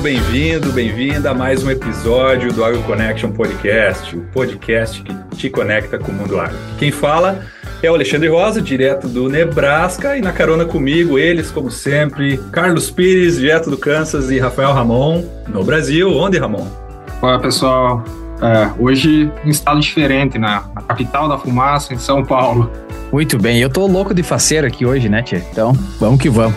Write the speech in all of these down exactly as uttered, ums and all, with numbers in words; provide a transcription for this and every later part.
bem-vindo, bem-vinda a mais um episódio do Agro Connection Podcast, o podcast que te conecta com o mundo agro. Quem fala é o Alexandre Rosa, direto do Nebraska, e na carona comigo, eles, como sempre, Carlos Pires, direto do Kansas, e Rafael Ramon, no Brasil. Onde, Ramon? Olá, pessoal. É, hoje, um estado diferente, né? A capital da fumaça, em São Paulo. Muito bem, eu tô louco de faceiro aqui hoje, né, tia? Então, vamos que vamos.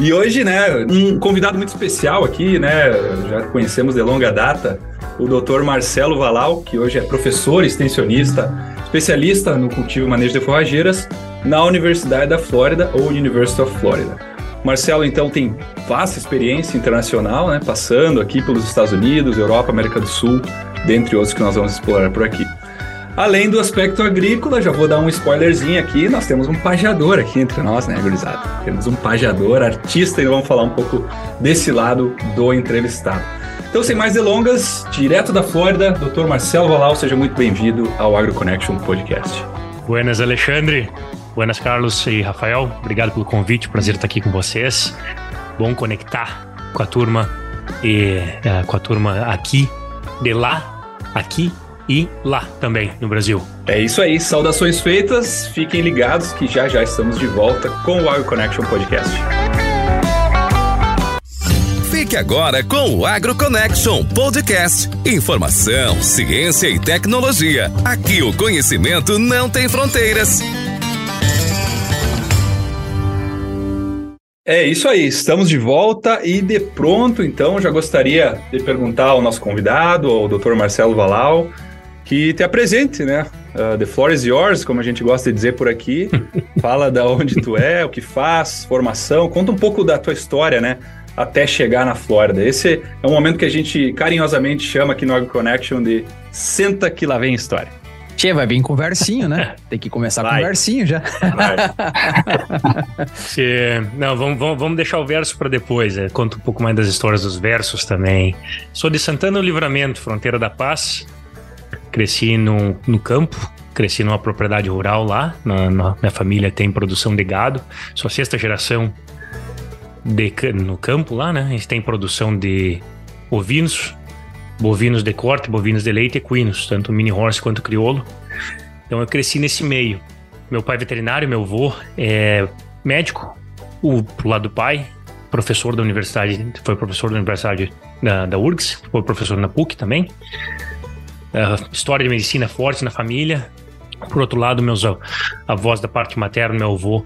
E hoje, né, um convidado muito especial aqui, né, já conhecemos de longa data, o doutor Marcelo Wallau, que hoje é professor, extensionista, especialista no cultivo e manejo de forrageiras na Universidade da Flórida, ou University of Florida. Marcelo, então, tem vasta experiência internacional, né, passando aqui pelos Estados Unidos, Europa, América do Sul, dentre outros que nós vamos explorar por aqui. Além do aspecto agrícola, já vou dar um spoilerzinho aqui, nós temos um pajador aqui entre nós, né, gurizada? Temos um pajador, artista, e vamos falar um pouco desse lado do entrevistado. Então, sem mais delongas, direto da Flórida, doutor Marcelo Wallau, seja muito bem-vindo ao Agro Connection Podcast. Buenas, Alexandre. Buenas, Carlos e Rafael. Obrigado pelo convite, prazer estar aqui com vocês. Bom conectar com a turma, e, uh, com a turma aqui, de lá, aqui, e lá também, no Brasil. É isso aí, saudações feitas, fiquem ligados que já já estamos de volta com o Agro Connection Podcast. Fique agora com o Agro Connection Podcast. Informação, ciência e tecnologia. Aqui o conhecimento não tem fronteiras. É isso aí, estamos de volta e de pronto, então, já gostaria de perguntar ao nosso convidado, ao doutor Marcelo Wallau, que te apresente, né? Uh, the floor is yours, como a gente gosta de dizer por aqui. Fala da onde tu é, o que faz, formação. Conta um pouco da tua história, né? Até chegar na Flórida. Esse é um momento que a gente carinhosamente chama aqui no Agro Connection de senta que lá vem história. Tchê, vai vir conversinho, né? Tem que começar vai. conversinho já. Vai. Tchê, não, vamos, vamos, vamos deixar o verso para depois. Né? Conto um pouco mais das histórias dos versos também. Sou de Santana do Livramento, fronteira da Paz. Cresci no, no campo, cresci numa propriedade rural lá. Na, na, minha família tem produção de gado. Sou a sexta geração de, no campo lá, né? A gente tem produção de ovinos, bovinos de corte, bovinos de leite e equinos, tanto mini horse quanto crioulo. Então eu cresci nesse meio. Meu pai é veterinário, meu avô é médico, o, pro lado do pai, professor da universidade, foi professor da universidade da, da U F R G S, foi professor na P U C também. Uh, história de medicina forte na família. Por outro lado, meus avós da parte materna, meu avô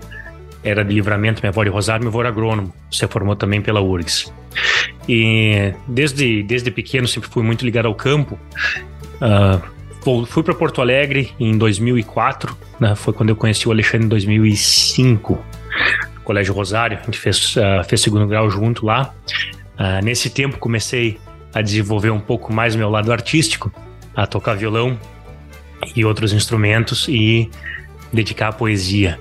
era de Livramento, minha avó de Rosário, meu avô era agrônomo, se formou também pela U F R G S. E desde, desde pequeno sempre fui muito ligado ao campo. Uh, fui para Porto Alegre em dois mil e quatro, né? Foi quando eu conheci o Alexandre em dois mil e cinco, no Colégio Rosário. A gente fez, uh, fez segundo grau junto lá. Uh, nesse tempo comecei a desenvolver um pouco mais o meu lado artístico, a tocar violão e outros instrumentos e dedicar à poesia.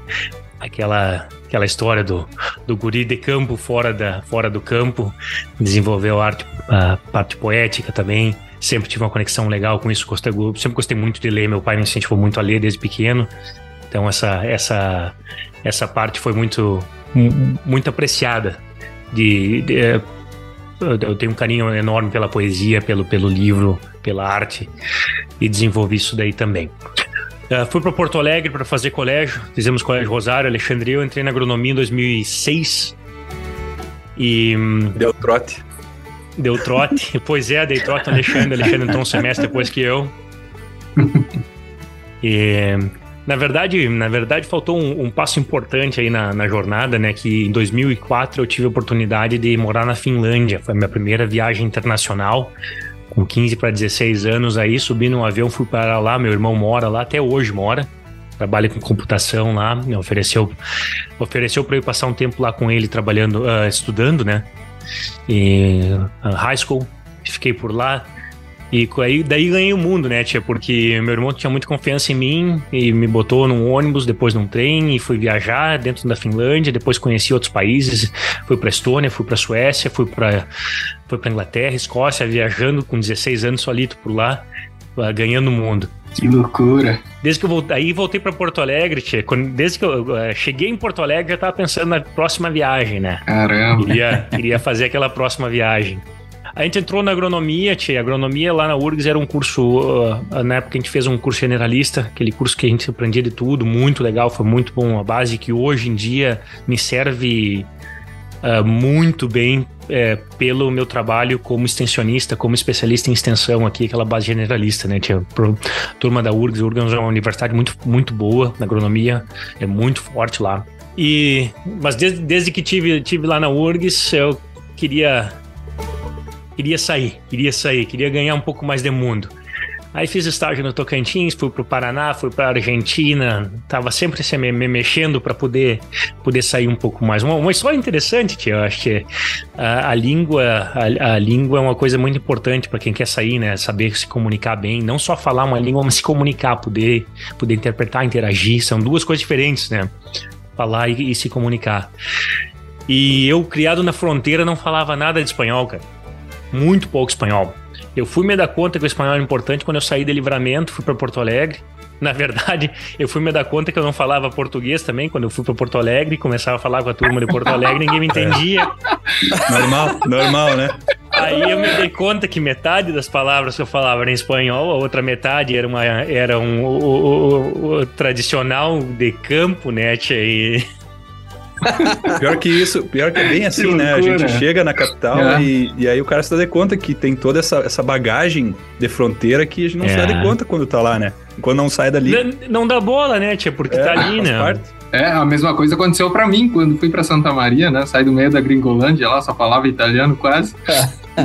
Aquela, aquela história do, do guri de campo fora, da, fora do campo, desenvolveu a, arte, a parte poética também, sempre tive uma conexão legal com isso, gostei, sempre gostei muito de ler, meu pai me incentivou muito a ler desde pequeno, então essa, essa, essa parte foi muito, muito apreciada, de, de, eu tenho um carinho enorme pela poesia, pelo, pelo livro, pela arte, e desenvolvi isso daí também. Uh, fui para Porto Alegre para fazer colégio, fizemos colégio Rosário, Alexandria, eu entrei na agronomia em dois mil e seis e... Deu trote. Deu trote, pois é, dei trote no Alexandre, Alexandre entrou um semestre depois que eu. E, na verdade, na verdade faltou um, um passo importante aí na, na jornada, né, que em dois mil e quatro eu tive a oportunidade de morar na Finlândia, foi a minha primeira viagem internacional. Com quinze para dezesseis anos aí, subi num avião, fui para lá, meu irmão mora lá, até hoje mora, trabalha com computação lá, me ofereceu, ofereceu para eu passar um tempo lá com ele, trabalhando, uh, estudando, né, e, uh, high school, fiquei por lá, e aí, daí ganhei o mundo, né, tia, porque meu irmão tinha muita confiança em mim, e me botou num ônibus, depois num trem, e fui viajar dentro da Finlândia, depois conheci outros países, fui para Estônia, fui para Suécia, fui para... Foi pra Inglaterra, Escócia, viajando com dezesseis anos solito por lá, ganhando o mundo. Que loucura! Desde que eu voltei, aí voltei pra Porto Alegre, tia, quando, desde que eu uh, cheguei em Porto Alegre, já tava pensando na próxima viagem, né? Caramba! Queria, queria fazer aquela próxima viagem. A gente entrou na agronomia, tia. Agronomia lá na U F R G S era um curso, uh, na época a gente fez um curso generalista, aquele curso que a gente aprendia de tudo, muito legal, foi muito bom, a base que hoje em dia me serve uh, muito bem é, pelo meu trabalho como extensionista, como especialista em extensão aqui, aquela base generalista, né, tia? Pro, turma da U F R G S, a U F R G S é uma universidade muito, muito boa na agronomia, é muito forte lá. E, mas desde, desde que tive, tive lá na U F R G S, eu queria, queria sair, queria sair, queria ganhar um pouco mais de mundo. Aí fiz estágio no Tocantins, fui para o Paraná, fui para a Argentina, tava sempre se me, me mexendo para poder, poder sair um pouco mais. Uma, uma história interessante, tia, eu acho que a, a, língua, a, a língua é uma coisa muito importante para quem quer sair, né? Saber se comunicar bem, não só falar uma língua, mas se comunicar, poder, poder interpretar, interagir, são duas coisas diferentes, né? Falar e, e se comunicar. E eu, criado na fronteira, não falava nada de espanhol, cara. Muito pouco espanhol. Eu fui me dar conta que o espanhol era importante quando eu saí de Livramento, fui para Porto Alegre. Na verdade, eu fui me dar conta que eu não falava português também, quando eu fui para Porto Alegre, começava a falar com a turma de Porto Alegre, ninguém me entendia. É. Normal, normal, né? Aí eu me dei conta que metade das palavras que eu falava era em espanhol, a outra metade era, uma, era um o, o, o, o tradicional de campo, né, tia? E... Pior que isso, pior que é bem assim, né? A gente chega na capital é. e, e aí o cara se dá de conta que tem toda essa, essa bagagem de fronteira que a gente não é. se dá de conta quando tá lá, né? Quando não sai dali. Não, não dá bola, né, tia? Porque é, tá ali, né? Parte. É, a mesma coisa aconteceu pra mim quando fui pra Santa Maria, né? Saí do meio da Gringolândia lá, só falava italiano quase.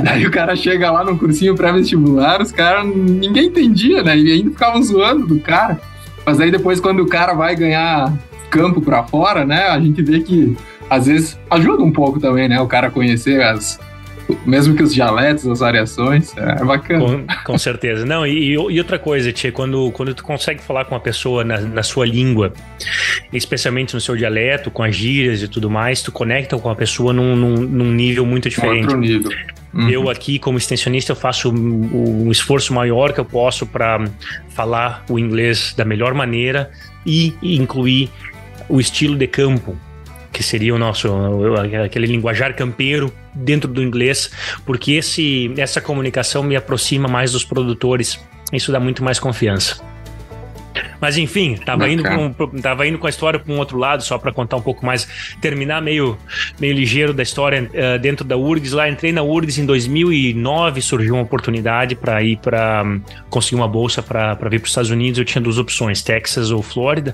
Daí o cara chega lá num cursinho pré-vestibular, os caras, ninguém entendia, né? E ainda ficavam zoando do cara. Mas aí depois quando o cara vai ganhar... campo pra fora, né, a gente vê que às vezes ajuda um pouco também, né, o cara conhecer as, mesmo que os dialetos, as variações, é bacana. Com, com certeza. Não, e, e outra coisa, tia, quando, quando tu consegue falar com uma pessoa na, na sua língua, especialmente no seu dialeto, com as gírias e tudo mais, tu conecta com a pessoa num, num, num nível muito diferente. Outro nível. Uhum. Eu aqui, como extensionista, eu faço um, um esforço maior que eu posso pra falar o inglês da melhor maneira e, e incluir o estilo de campo, que seria o nosso, aquele linguajar campeiro dentro do inglês, porque esse, essa comunicação me aproxima mais dos produtores, isso dá muito mais confiança. Mas enfim, tava indo, um, tava indo com a história para um outro lado, só para contar um pouco mais, terminar meio, meio ligeiro da história uh, dentro da U F R G S. Lá entrei na U F R G S em dois mil e nove, surgiu uma oportunidade para ir para um, conseguir uma bolsa para vir para os Estados Unidos. Eu tinha duas opções, Texas ou Flórida.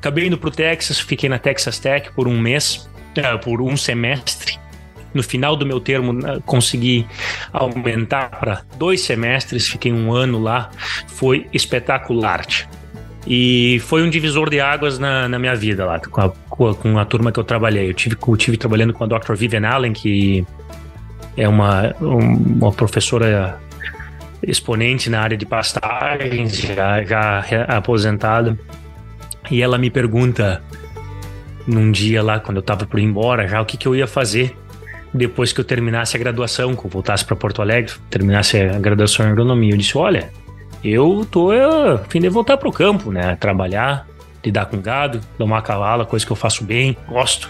Acabei indo para o Texas, fiquei na Texas Tech por um mês, uh, por um semestre. No final do meu termo, consegui aumentar para dois semestres, fiquei um ano lá, foi espetacular. E foi um divisor de águas na, na minha vida lá, com a, com a turma que eu trabalhei. Eu tive, eu tive trabalhando com a doutora Vivian Allen, que é uma, uma professora exponente na área de pastagens, já, já aposentada. E ela me pergunta, num dia lá, quando eu estava por ir embora já, o que, que eu ia fazer depois que eu terminasse a graduação, que eu voltasse para Porto Alegre, terminasse a graduação em agronomia. Eu disse, olha, eu tô a fim de voltar pro campo, né? Trabalhar, lidar com gado, domar cavalo, coisa que eu faço bem, gosto.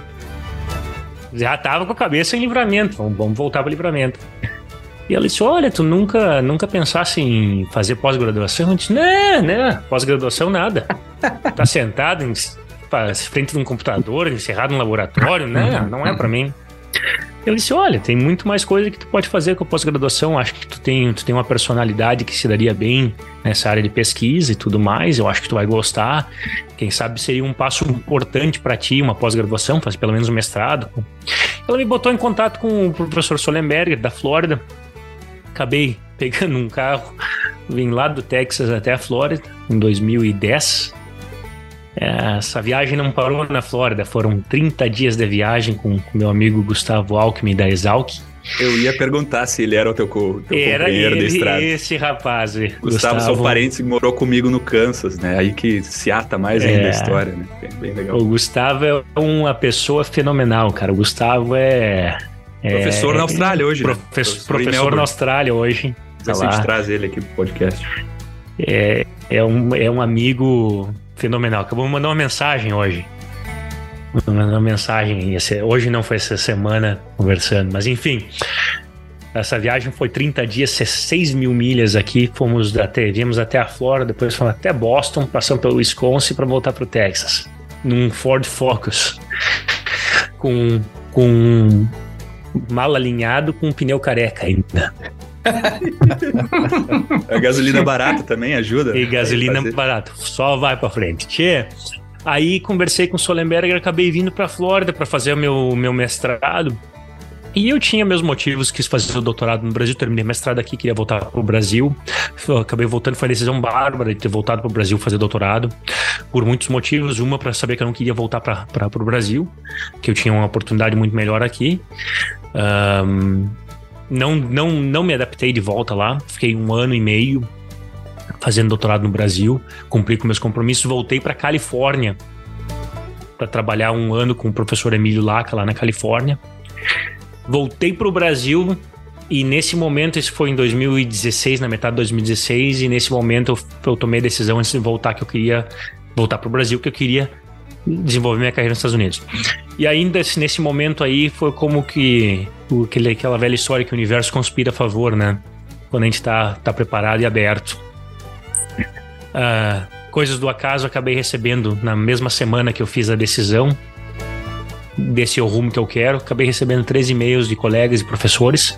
Já tava com a cabeça em Livramento, vamos voltar para Livramento. E ela disse, olha, tu nunca, nunca pensasse em fazer pós-graduação? Eu disse, né, né, pós-graduação nada. Tá sentado em frente de um computador, encerrado no laboratório, né? Não é pra mim. Ele disse, olha, tem muito mais coisa que tu pode fazer com a pós-graduação, acho que tu tem, tu tem uma personalidade que se daria bem nessa área de pesquisa e tudo mais, eu acho que tu vai gostar, quem sabe seria um passo importante para ti, uma pós-graduação, fazer pelo menos um mestrado. Ela me botou em contato com o professor Solenberger, da Flórida, acabei pegando um carro, vim lá do Texas até a Flórida, em dois mil e dez. Essa viagem não parou na Flórida, foram trinta dias de viagem com, com meu amigo Gustavo Alckmin da Exalc. Eu ia perguntar se ele era o teu, co, teu era companheiro ele, da estrada. Esse rapaz. Gustavo, Gustavo são parentes que morou comigo no Kansas, né? Aí que se ata mais é, ainda a história, né? Bem, bem legal. O Gustavo é uma pessoa fenomenal, cara. O Gustavo é... é professor na Austrália hoje, profe- né? Professor, professor na Austrália hoje. Tá lá. A gente traz ele aqui pro podcast. É, é, um, é um amigo... fenomenal. Acabou de mandar uma mensagem hoje. Mandou uma mensagem. Hoje não foi essa semana conversando, mas enfim. Essa viagem foi trinta dias, seis mil milhas aqui. Fomos até, viemos até a Flórida, depois fomos até Boston, passamos pelo Wisconsin para voltar para o Texas, num Ford Focus, com, com mal alinhado, com um pneu careca ainda. A gasolina barata também ajuda. E gasolina barata, só vai para frente. Tchê. Aí conversei com o Solenberger, acabei vindo para a Flórida para fazer o meu, meu mestrado. E eu tinha meus motivos, quis fazer o doutorado no Brasil, terminei mestrado aqui, queria voltar pro Brasil. Eu acabei voltando, foi uma decisão bárbara de ter voltado pro Brasil fazer doutorado, por muitos motivos. Uma, para saber que eu não queria voltar pra, pra, pro Brasil, que eu tinha uma oportunidade muito melhor aqui. Um, não, não, não me adaptei de volta lá, fiquei um ano e meio fazendo doutorado no Brasil, cumpri com meus compromissos, voltei pra Califórnia, para trabalhar um ano com o professor Emílio Laca lá na Califórnia. Voltei para o Brasil e nesse momento, isso foi em dois mil e dezesseis, na metade de dois mil e dezesseis, e nesse momento eu, eu tomei a decisão antes de voltar que eu queria voltar para o Brasil, que eu queria desenvolver minha carreira nos Estados Unidos. E ainda nesse momento aí foi como que aquele, aquela velha história que o universo conspira a favor, né? Quando a gente tá, tá preparado e aberto. Uh, coisas do acaso, acabei recebendo na mesma semana que eu fiz a decisão desse rumo que eu quero, acabei recebendo três e-mails de colegas e professores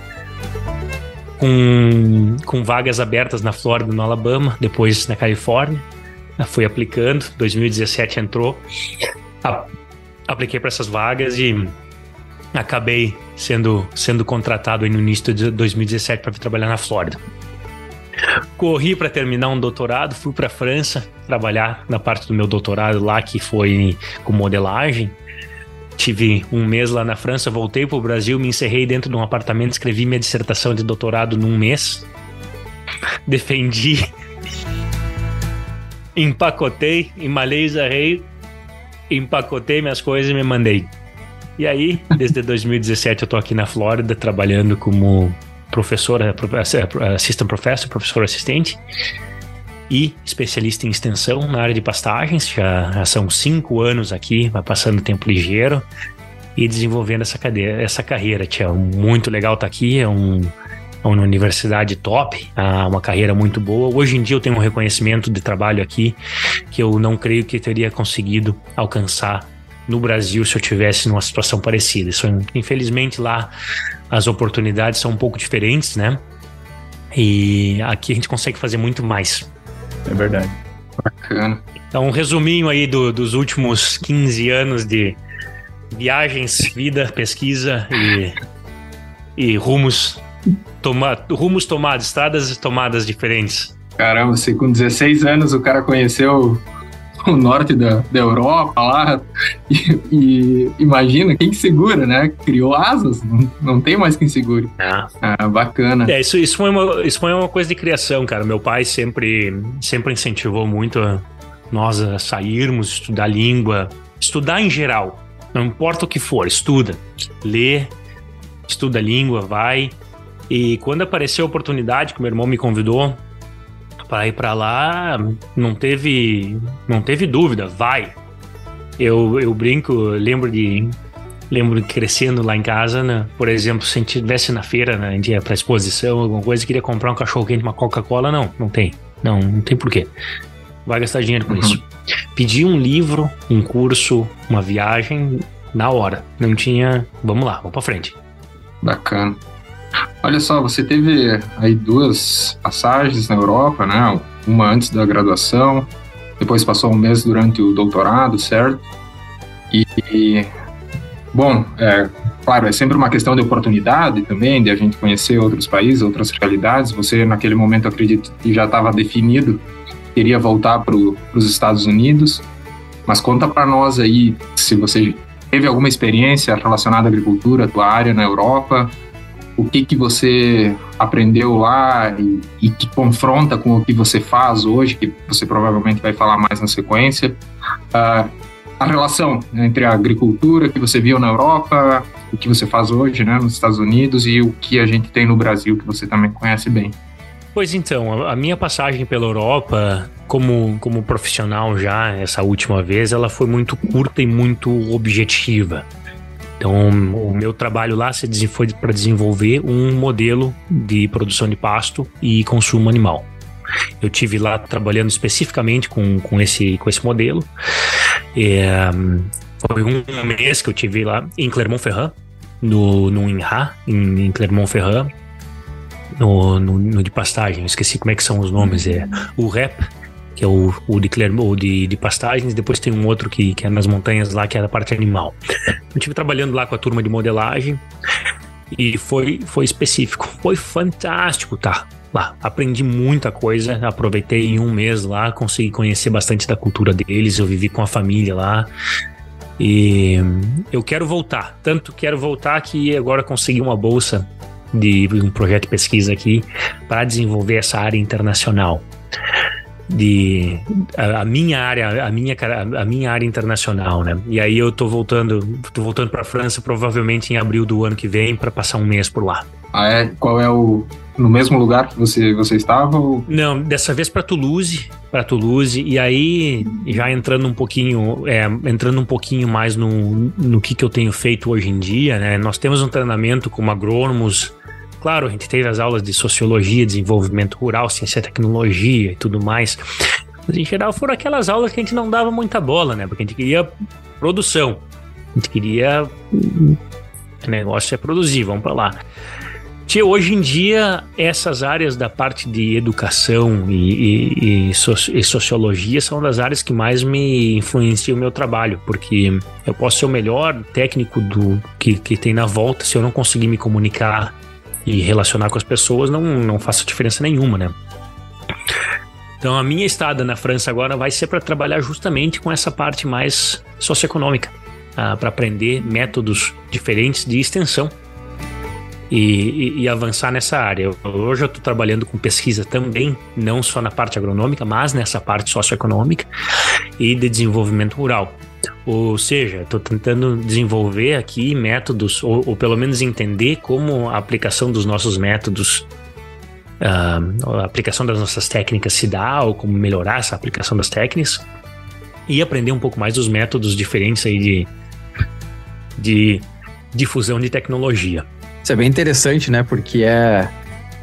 com, com vagas abertas na Flórida, no Alabama, depois na Califórnia. Fui aplicando, dois mil e dezessete entrou, a, apliquei para essas vagas e acabei sendo, sendo contratado aí no início de dois mil e dezessete para trabalhar na Flórida. Corri para terminar um doutorado, fui para a França trabalhar na parte do meu doutorado lá, que foi com modelagem. Tive um mês lá na França, voltei para o Brasil, me encerrei dentro de um apartamento, escrevi minha dissertação de doutorado num mês, defendi, empacotei, embalei, zarrei, empacotei minhas coisas e me mandei. E aí, desde dois mil e dezessete eu tô aqui na Flórida trabalhando como professor, assistant professor, professor assistente e especialista em extensão na área de pastagens. Já, já são cinco anos aqui, vai passando tempo ligeiro e desenvolvendo essa, cadeira, essa carreira. É muito legal estar aqui, é, um, é uma universidade top, é uma carreira muito boa. Hoje em dia eu tenho um reconhecimento de trabalho aqui que eu não creio que teria conseguido alcançar no Brasil se eu estivesse numa situação parecida. Isso, infelizmente lá as oportunidades são um pouco diferentes, né? E aqui a gente consegue fazer muito mais. É verdade. Bacana. Então, um resuminho aí do, dos últimos quinze anos de viagens, vida, pesquisa e, e rumos, toma, rumos tomados, estradas tomadas diferentes. Caramba, você com dezesseis anos o cara conheceu o norte da, da Europa lá e, e imagina, quem segura, né? Criou asas, não, não tem mais quem segure. Ah. Ah, bacana. É, isso, isso, foi uma, isso foi uma coisa de criação, cara. Meu pai sempre, sempre incentivou muito a nós a sairmos, estudar língua, estudar em geral, não importa o que for, estuda, lê, estuda a língua, vai. E quando apareceu a oportunidade que meu irmão me convidou para ir para lá, não teve, não teve dúvida, vai. Eu, eu brinco, lembro de lembro crescendo lá em casa, né? Por exemplo, se a gente estivesse na feira, né, a gente ia para exposição, alguma coisa, queria comprar um cachorro-quente, uma Coca-Cola, não, não tem. Não, não tem porquê. Vai gastar dinheiro com uhum. isso. Pedi um livro, um curso, uma viagem, na hora. Não tinha, vamos lá, vamos para frente. Bacana. Olha só, você teve aí duas passagens na Europa, né? Uma antes da graduação, depois passou um mês durante o doutorado, certo? E, bom, é, claro, é sempre uma questão de oportunidade também, de a gente conhecer outros países, outras realidades. Você, naquele momento, acredito que já estava definido, queria voltar para os Estados Unidos. Mas conta para nós aí, se você teve alguma experiência relacionada à agricultura, à tua área na Europa. O que que você aprendeu lá e, e que confronta com o que você faz hoje, que você provavelmente vai falar mais na sequência. Uh, a relação entre a agricultura que você viu na Europa, o que você faz hoje, né, nos Estados Unidos, e o que a gente tem no Brasil, que você também conhece bem. Pois então, a minha passagem pela Europa, como, como profissional já, essa última vez, ela foi muito curta e muito objetiva. Então, o meu trabalho lá foi para desenvolver um modelo de produção de pasto e consumo animal. Eu tive lá trabalhando especificamente com, com, esse, com esse modelo. É, foi um mês que eu tive lá em Clermont-Ferrand, no, no I N R A, em, em Clermont-Ferrand, no, no, no de pastagem. Eu esqueci como é que são os nomes. É o R E P, que é o, o, de, Clermont, o de, de pastagens, depois tem um outro que, que é nas montanhas lá, que é da parte animal. Eu estive trabalhando lá com a turma de modelagem e foi, foi específico. Foi fantástico, tá? Lá, aprendi muita coisa, aproveitei em um mês lá, consegui conhecer bastante da cultura deles, eu vivi com a família lá e eu quero voltar, tanto quero voltar que agora consegui uma bolsa de um projeto de pesquisa aqui para desenvolver essa área internacional de a, a minha área a minha, a minha área internacional, né? E aí eu tô voltando tô voltando para a França provavelmente em abril do ano que vem para passar um mês por lá. Ah, é? Qual é o... No mesmo lugar que você, você estava? Ou... Não, dessa vez para Toulouse, para Toulouse, e aí já entrando um pouquinho, é, entrando um pouquinho mais no, no que, que eu tenho feito hoje em dia, né? Nós temos um treinamento como agrônomos, claro, a gente teve as aulas de sociologia, desenvolvimento rural, ciência e tecnologia e tudo mais, mas em geral foram aquelas aulas que a gente não dava muita bola, né? Porque a gente queria produção, a gente queria... O negócio é produzir, vamos para lá. Hoje em dia, essas áreas da parte de educação e, e, e sociologia são das áreas que mais me influenciam o meu trabalho, porque eu posso ser o melhor técnico do que, que tem na volta, se eu não conseguir me comunicar e relacionar com as pessoas, não, não faço diferença nenhuma, né? Então, a minha estada na França agora vai ser para trabalhar justamente com essa parte mais socioeconômica, ah, para aprender métodos diferentes de extensão. E, e, e avançar nessa área. Eu, hoje eu estou trabalhando com pesquisa também, não só na parte agronômica, mas nessa parte socioeconômica e de desenvolvimento rural. Ou seja, estou tentando desenvolver aqui métodos, ou, ou pelo menos entender como a aplicação dos nossos métodos, a aplicação das nossas técnicas se dá, ou como melhorar essa aplicação das técnicas, e aprender um pouco mais dos métodos diferentes aí de, de difusão de tecnologia. Isso é bem interessante, né? Porque é...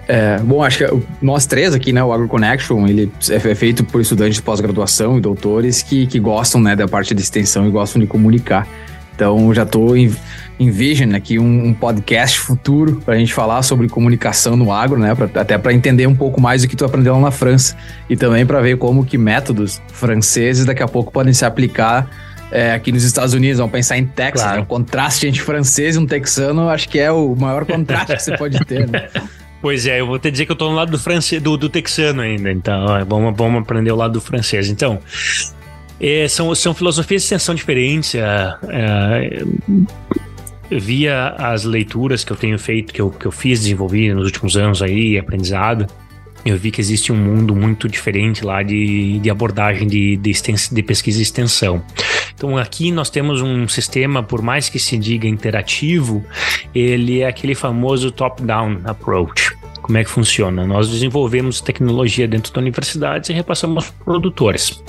é bom, acho que nós três aqui, né? O AgroConnection, ele é feito por estudantes de pós-graduação e doutores que, que gostam, né? Da parte de extensão e gostam de comunicar. Então, já estou em, em vision aqui um, um podcast futuro para a gente falar sobre comunicação no agro, né? Pra, até para entender um pouco mais do que tu aprendeu lá na França. E também para ver como que métodos franceses daqui a pouco podem se aplicar É, aqui nos Estados Unidos. Vamos pensar em Texas, claro. Né? O contraste entre francês e um texano, acho que é o maior contraste que você pode ter, né? Pois é, eu vou te dizer que eu tô no lado do, francês, do, do texano ainda, então vamos, vamos aprender o lado do francês. Então, é, são, são filosofias de extensão diferentes, é, é, via as leituras que eu tenho feito, que eu, que eu fiz, desenvolvi nos últimos anos aí, aprendizado. Eu vi que existe um mundo muito diferente lá de, de abordagem de, de, extens, de pesquisa e extensão. Então aqui nós temos um sistema, por mais que se diga interativo, ele é aquele famoso top-down approach. Como é que funciona? Nós desenvolvemos tecnologia dentro da universidade e repassamos aos produtores.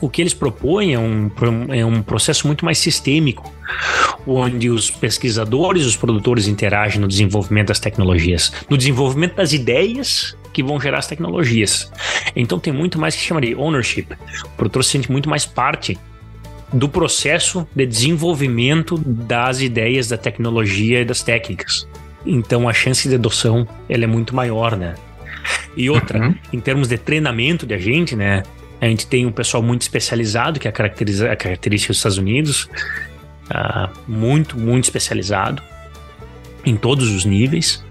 O que eles propõem é um, é um processo muito mais sistêmico, onde os pesquisadores e os produtores interagem no desenvolvimento das tecnologias, no desenvolvimento das ideias que vão gerar as tecnologias. Então tem muito mais que se chama de ownership. O produtor se sente muito mais parte do processo de desenvolvimento das ideias, da tecnologia e das técnicas. Então a chance de adoção ela é muito maior, né? E outra, uhum. Em termos de treinamento de agente, né? A gente tem um pessoal muito especializado, que é a característica dos Estados Unidos, uh, muito, muito especializado, em todos os níveis,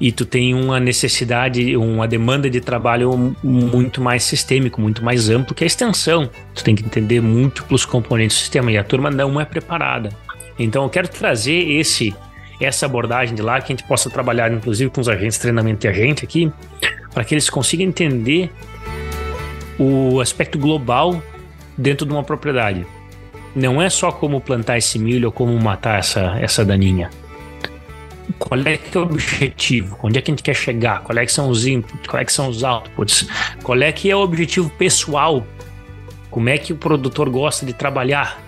e tu tem uma necessidade, uma demanda de trabalho muito mais sistêmico, muito mais amplo, que a extensão. Tu tem que entender múltiplos componentes do sistema, e a turma não é preparada. Então eu quero trazer esse, essa abordagem de lá, que a gente possa trabalhar, inclusive, com os agentes, treinamento de agente aqui, para que eles consigam entender o aspecto global dentro de uma propriedade. Não é só como plantar esse milho ou como matar essa, essa daninha. Qual é que é o objetivo? Onde é que a gente quer chegar? Qual é que são os inputs? Qual é que são os outputs? Qual é que é o objetivo pessoal? Como é que o produtor gosta de trabalhar?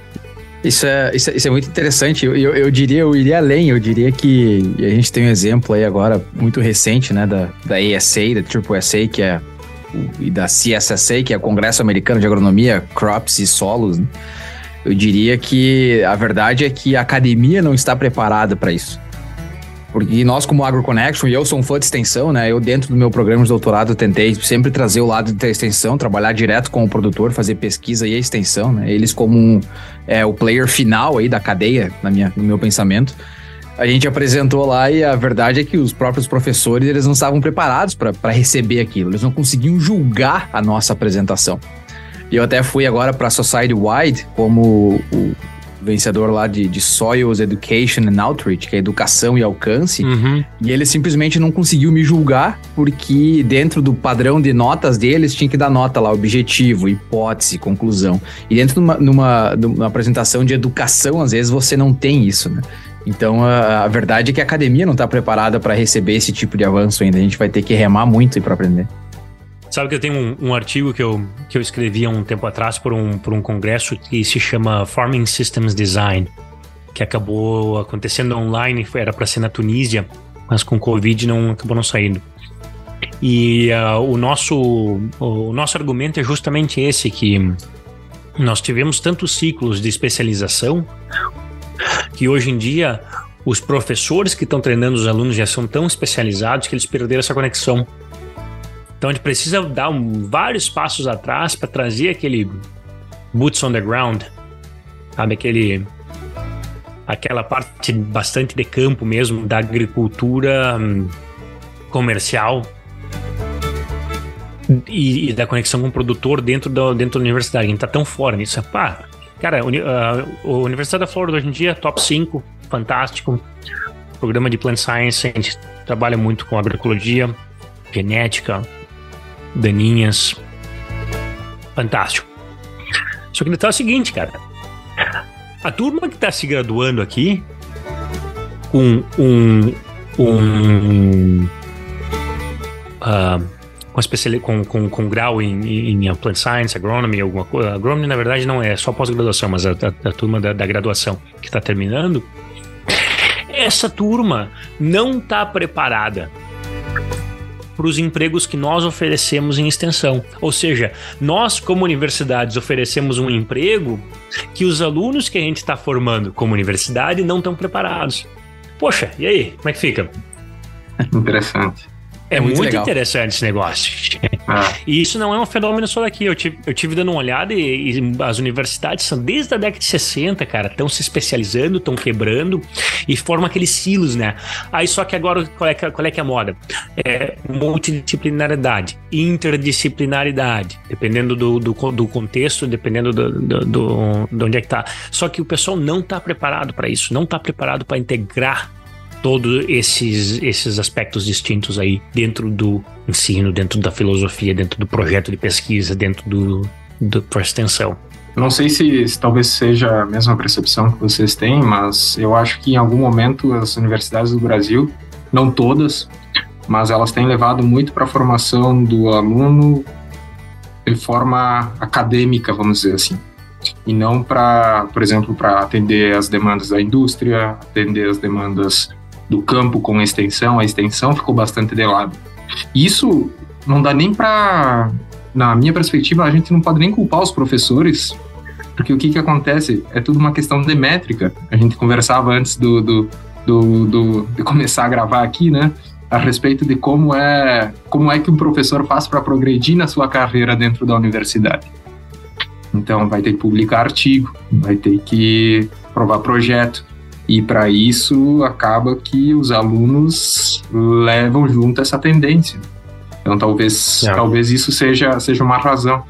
Isso é, isso é, isso é muito interessante. Eu, eu, eu diria, eu iria além, eu diria que a gente tem um exemplo aí agora muito recente, né, da, da A S A, da Triple S A, que é, e da C S S A, que é o Congresso Americano de Agronomia, Crops e Solos, né? Eu diria que a verdade é que a academia não está preparada para isso. Porque nós, como AgroConnection, e eu sou um fã de extensão, né? Eu, dentro do meu programa de doutorado, tentei sempre trazer o lado da extensão, trabalhar direto com o produtor, fazer pesquisa e a extensão, né? Eles como um, é, o player final aí da cadeia, na minha, no meu pensamento. A gente apresentou lá e a verdade é que os próprios professores, eles não estavam preparados para receber aquilo. Eles não conseguiam julgar a nossa apresentação. E eu até fui agora para a Society Wide, como o vencedor lá de, de Soils Education and Outreach, que é educação e alcance, uhum. E ele simplesmente não conseguiu me julgar, porque dentro do padrão de notas deles, tinha que dar nota lá, objetivo, hipótese, conclusão. E dentro de uma, numa, numa apresentação de educação, às vezes você não tem isso, né? Então, a, a verdade é que a academia não está preparada para receber esse tipo de avanço ainda, a gente vai ter que remar muito para aprender. Sabe que eu tenho um, um artigo que eu, que eu escrevi há um tempo atrás por um, por um congresso que se chama Farming Systems Design, que acabou acontecendo online, era para ser na Tunísia, mas com Covid não, acabou não saindo. E uh, o, nosso, o nosso argumento é justamente esse, que nós tivemos tantos ciclos de especialização que hoje em dia os professores que estão treinando os alunos já são tão especializados que eles perderam essa conexão. Então a gente precisa dar um, vários passos atrás para trazer aquele boots on the ground, sabe? Aquele, aquela parte bastante de campo mesmo, da agricultura comercial e, e da conexão com o produtor dentro, do, dentro da universidade. A gente está tão fora nisso. Pá, cara, a Universidade da Florida hoje em dia é top cinco, fantástico. Programa de Plant Science, a gente trabalha muito com agroecologia, genética, daninhas, fantástico. Só que o detalhe é o seguinte, cara. A turma que está se graduando aqui com um, um, uh, com, especial, com, com, com grau em, em Plant Science, Agronomy, alguma coisa. Agronomy, na verdade, não é só pós-graduação, mas a, a, a turma da, da graduação que está terminando, essa turma não está preparada para os empregos que nós oferecemos em extensão. Ou seja, nós como universidades oferecemos um emprego que os alunos que a gente está formando como universidade não estão preparados. Poxa, e aí? Como é que fica? Interessante. É muito, muito interessante esse negócio. Ah. E isso não é um fenômeno só daqui. Eu tive, eu tive dando uma olhada e, e as universidades são desde a década de sessenta, cara, estão se especializando, estão quebrando e formam aqueles silos, né? Aí só que agora qual é, qual é que é a moda? É multidisciplinaridade, interdisciplinaridade, dependendo do, do, do contexto, dependendo do, do, do, de onde é que tá. Só que o pessoal não está preparado para isso, não está preparado para integrar todos esses, esses aspectos distintos aí dentro do ensino, dentro da filosofia, dentro do projeto de pesquisa, dentro do, do extensão. Não sei se, se talvez seja a mesma percepção que vocês têm, mas eu acho que em algum momento as universidades do Brasil, não todas, mas elas têm levado muito para a formação do aluno de forma acadêmica, vamos dizer assim. E não para, por exemplo, para atender as demandas da indústria, atender as demandas do campo com a extensão. A extensão ficou bastante de lado. Isso não dá nem para... Na minha perspectiva, a gente não pode nem culpar os professores, porque o que que acontece? É tudo uma questão de métrica. A gente conversava antes do, do, do, do, de começar a gravar aqui, né? A respeito de como é, como é que um professor faz para progredir na sua carreira dentro da universidade. Então, vai ter que publicar artigo, vai ter que provar projeto. E para isso, acaba que os alunos levam junto essa tendência. Então, talvez, é. talvez isso seja, seja uma razão.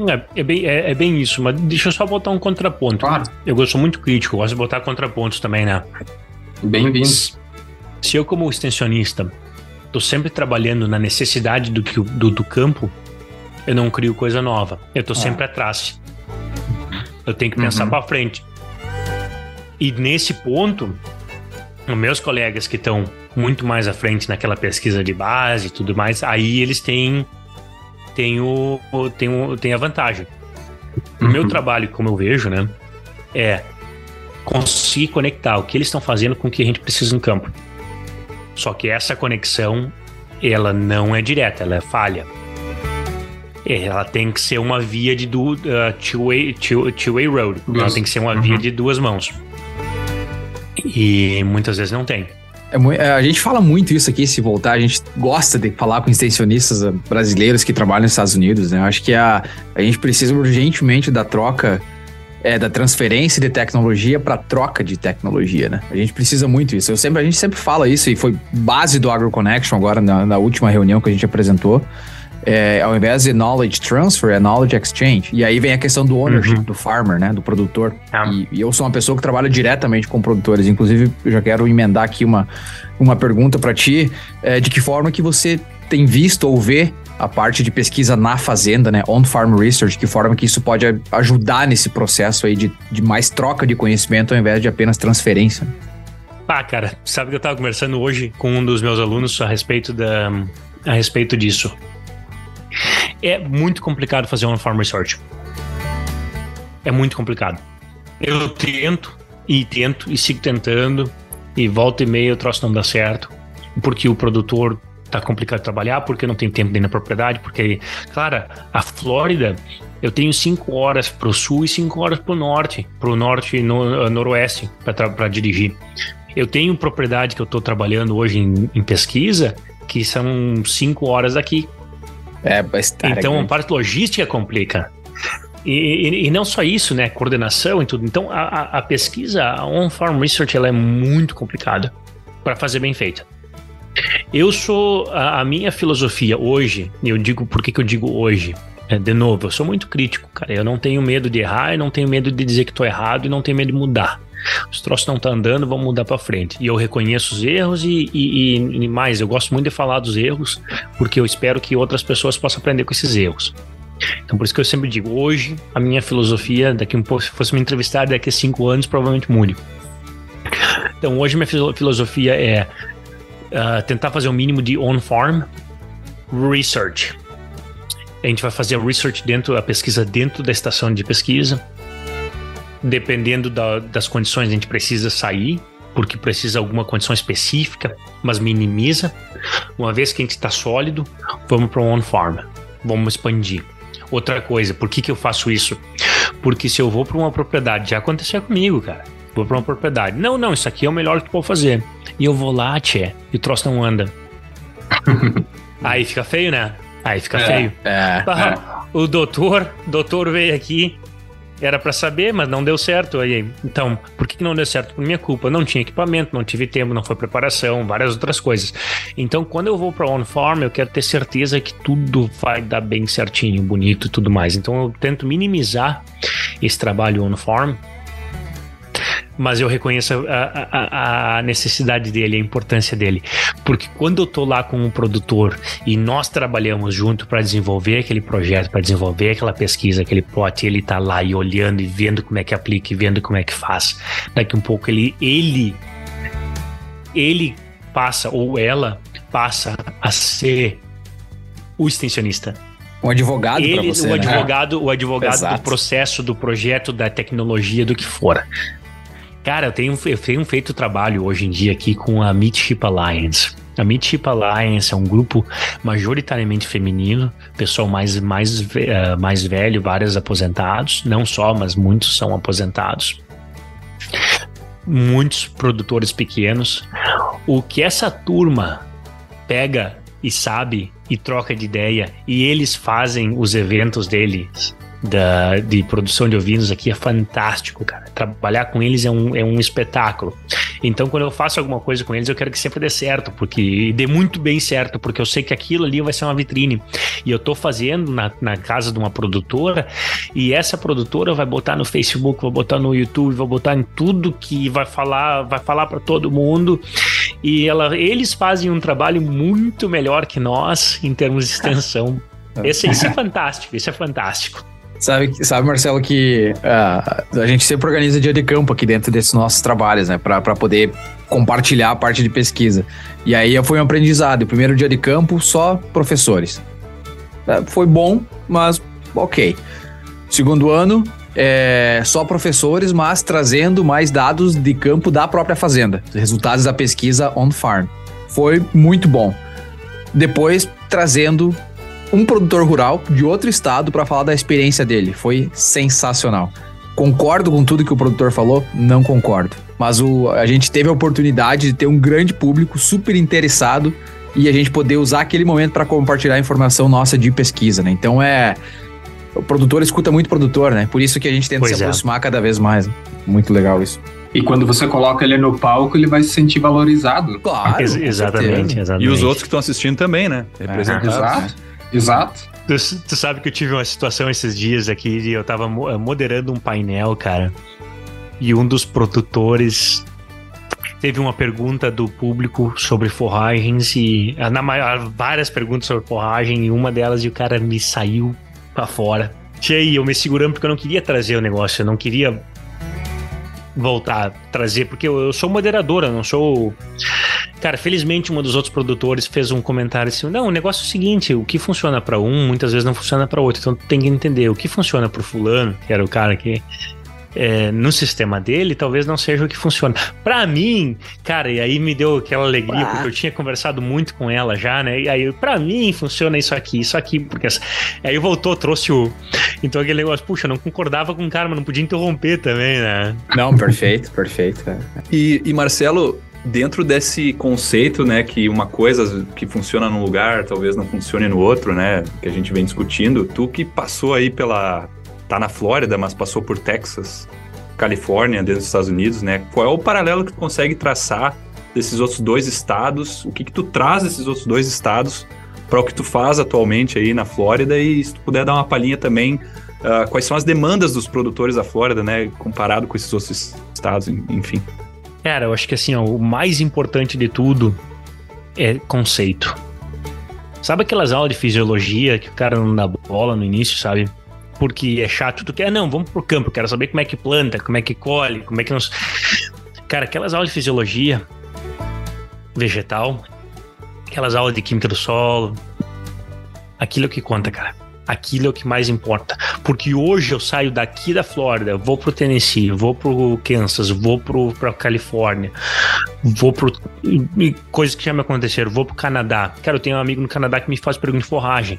É, é, bem, é, é bem isso, mas deixa eu só botar um contraponto. Claro. Eu sou muito crítico, gosto de botar contrapontos também, né? Bem-vindo. Se, se eu, como extensionista, estou sempre trabalhando na necessidade do, do, do campo, eu não crio coisa nova. Eu estou é. sempre atrás. Eu tenho que pensar uhum. para frente. E nesse ponto, os meus colegas que estão muito mais à frente naquela pesquisa de base e tudo mais, aí eles têm, têm, o, têm, o, têm a vantagem. O meu trabalho, como eu vejo, né, é conseguir conectar o que eles estão fazendo com o que a gente precisa no campo. Só que essa conexão, ela não é direta, ela é falha. Ela tem que ser uma via de du- uh, two-way, two, two-way road. Isso. Ela tem que ser uma uhum. via de duas mãos. E muitas vezes não tem. É, a gente fala muito isso aqui, se voltar, a gente gosta de falar com extensionistas brasileiros que trabalham nos Estados Unidos, né? Eu acho que a, a gente precisa urgentemente da troca, é, da transferência de tecnologia para troca de tecnologia, né? A gente precisa muito disso. Eu sempre, a gente sempre fala isso, e foi base do AgroConnection agora, na, na última reunião que a gente apresentou. É, ao invés de knowledge transfer, é knowledge exchange. E aí vem a questão do ownership, uhum. do farmer, né? Do produtor. Ah. E, e eu sou uma pessoa que trabalha diretamente com produtores. Inclusive, eu já quero emendar aqui uma, uma pergunta para ti. É, de que forma que você tem visto ou vê a parte de pesquisa na fazenda, né? On-farm research. De que forma que isso pode ajudar nesse processo aí de, de mais troca de conhecimento ao invés de apenas transferência? Ah, cara, sabe que eu estava conversando hoje com um dos meus alunos a respeito, da, a respeito disso. É muito complicado fazer on-farm research. É muito complicado. Eu tento e tento e sigo tentando e volta e meia o troço não dá certo porque o produtor tá complicado de trabalhar, porque não tem tempo dentro da propriedade, porque, cara, a Flórida, eu tenho cinco horas pro sul e cinco horas pro norte, pro norte e no, noroeste para dirigir. Eu tenho propriedade que eu tô trabalhando hoje em, em pesquisa que são cinco horas daqui. É, então a parte logística complica e, e, e não só isso, né? Coordenação e tudo. Então a, a pesquisa, a on-farm research, ela é muito complicada para fazer bem feita. Eu sou a, a minha filosofia hoje, e eu digo por que que eu digo hoje, é, de novo, eu sou muito crítico, cara. Eu não tenho medo de errar, eu não tenho medo de dizer que tô errado e não tenho medo de mudar. Os troços não estão andando, vão mudar para frente. E eu reconheço os erros e, e, e mais, eu gosto muito de falar dos erros, porque eu espero que outras pessoas possam aprender com esses erros. Então por isso que eu sempre digo, hoje a minha filosofia, daqui um pouco, se fosse me entrevistar daqui a cinco anos, provavelmente mude. Então hoje minha filosofia é uh, tentar fazer o mínimo de on-farm research. A gente vai fazer o research dentro, a pesquisa dentro da estação de pesquisa. Dependendo da, das condições, a gente precisa sair, porque precisa de alguma condição específica, mas minimiza. Uma vez que a gente está sólido, vamos para o on-farm, vamos expandir. Outra coisa, por que que eu faço isso? Porque se eu vou para uma propriedade, já aconteceu comigo, cara. Vou para uma propriedade, não, não, isso aqui é o melhor que tu pode fazer. E eu vou lá, tchê, e o troço não anda. Aí fica feio, né? Aí fica é, feio. É, ah, é. O doutor, doutor veio aqui. Era pra saber, mas não deu certo. Aí, então, por que não deu certo? Por minha culpa. Não tinha equipamento, não tive tempo, não foi preparação, várias outras coisas. Então, quando eu vou pra on-farm, eu quero ter certeza que tudo vai dar bem certinho, bonito e tudo mais. Então, eu tento minimizar esse trabalho on-farm, mas eu reconheço a, a, a necessidade dele, a importância dele. Porque quando eu tô lá com um produtor e nós trabalhamos junto para desenvolver aquele projeto, para desenvolver aquela pesquisa, aquele plot, ele tá lá e olhando e vendo como é que aplica e vendo como é que faz. Daqui um pouco ele, ele, ele passa ou ela passa a ser o extensionista. Um advogado para você, o advogado, né? O advogado Exato. Do processo, do projeto, da tecnologia, do que for. Cara, eu tenho, eu tenho feito trabalho hoje em dia aqui com a Meat Ship Alliance. A Meat Ship Alliance é um grupo majoritariamente feminino, pessoal mais, mais, uh, mais velho, vários aposentados, não só, mas muitos são aposentados. Muitos produtores pequenos. O que essa turma pega e sabe e troca de ideia, e eles fazem os eventos deles... Da, de produção de ovinos aqui é fantástico, cara. Trabalhar com eles é um, é um espetáculo. Então, quando eu faço alguma coisa com eles, eu quero que sempre dê certo, porque dê muito bem certo, porque eu sei que aquilo ali vai ser uma vitrine. E eu tô fazendo na, na casa de uma produtora, e essa produtora vai botar no Facebook, vai botar no YouTube, vai botar em tudo que vai falar, vai falar para todo mundo. E ela, eles fazem um trabalho muito melhor que nós em termos de extensão. Esse, isso é fantástico, isso é fantástico. Sabe, sabe, Marcelo, que uh, a gente sempre organiza dia de campo aqui dentro desses nossos trabalhos, né? Pra, pra poder compartilhar a parte de pesquisa. E aí foi um aprendizado. O primeiro dia de campo, só professores. Uh, foi bom, mas ok. Segundo ano, é, só professores, mas trazendo mais dados de campo da própria fazenda. Resultados da pesquisa on farm. Foi muito bom. Depois, trazendo um produtor rural de outro estado para falar da experiência dele. Foi sensacional. Concordo com tudo que o produtor falou? Não concordo. Mas o, a gente teve a oportunidade de ter um grande público super interessado e a gente poder usar aquele momento para compartilhar a informação nossa de pesquisa, né? Então é... O produtor escuta muito produtor, né? Por isso que a gente tenta pois se aproximar é. cada vez mais. Muito legal isso. E quando você coloca ele no palco, ele vai se sentir valorizado. Claro. Ex- exatamente, exatamente. E os outros que estão assistindo também, né? Representados. É, exato, exato. Tu, tu sabe que eu tive uma situação esses dias aqui e eu tava moderando um painel, cara. E um dos produtores teve uma pergunta do público sobre forragens e... Na maior, várias perguntas sobre forragem e uma delas e o cara me saiu pra fora. Cheio, eu me segurando porque eu não queria trazer o negócio, eu não queria voltar a trazer, porque eu, eu sou moderadora, não sou... Cara, felizmente um dos outros produtores fez um comentário assim, não, o negócio é o seguinte, o que funciona pra um, muitas vezes não funciona pra outro, então tu tem que entender, o que funciona pro fulano, que era o cara que... É, no sistema dele, talvez não seja o que funciona. Pra mim, cara, e aí me deu aquela alegria, ah. porque eu tinha conversado muito com ela já, né? E aí, pra mim, funciona isso aqui, isso aqui, porque essa... aí voltou, trouxe o... Então aquele negócio, puxa, não concordava com o cara, mas não podia interromper também, né? Não, perfeito, perfeito. E, e Marcelo, dentro desse conceito, né, que uma coisa que funciona num lugar, talvez não funcione no outro, né, que a gente vem discutindo, tu que passou aí pela... Tá na Flórida, mas passou por Texas, Califórnia, dentro dos Estados Unidos, né? Qual é o paralelo que tu consegue traçar desses outros dois estados? O que que tu traz desses outros dois estados para o que tu faz atualmente aí na Flórida? E se tu puder dar uma palhinha também, uh, quais são as demandas dos produtores da Flórida, né? Comparado com esses outros estados, enfim. Cara, eu acho que assim, ó, o mais importante de tudo é conceito. Sabe aquelas aulas de fisiologia que o cara não dá bola no início, sabe? Porque é chato, tu quer, não, vamos pro campo, eu quero saber como é que planta, como é que colhe, como é que não... Cara, aquelas aulas de fisiologia vegetal, aquelas aulas de química do solo, aquilo é o que conta, cara, aquilo é o que mais importa, porque hoje eu saio daqui da Flórida, vou pro Tennessee, vou pro Kansas, vou pro, pra Califórnia, vou pro... coisas que já me aconteceram, vou pro Canadá, cara, eu tenho um amigo no Canadá que me faz pergunta de forragem.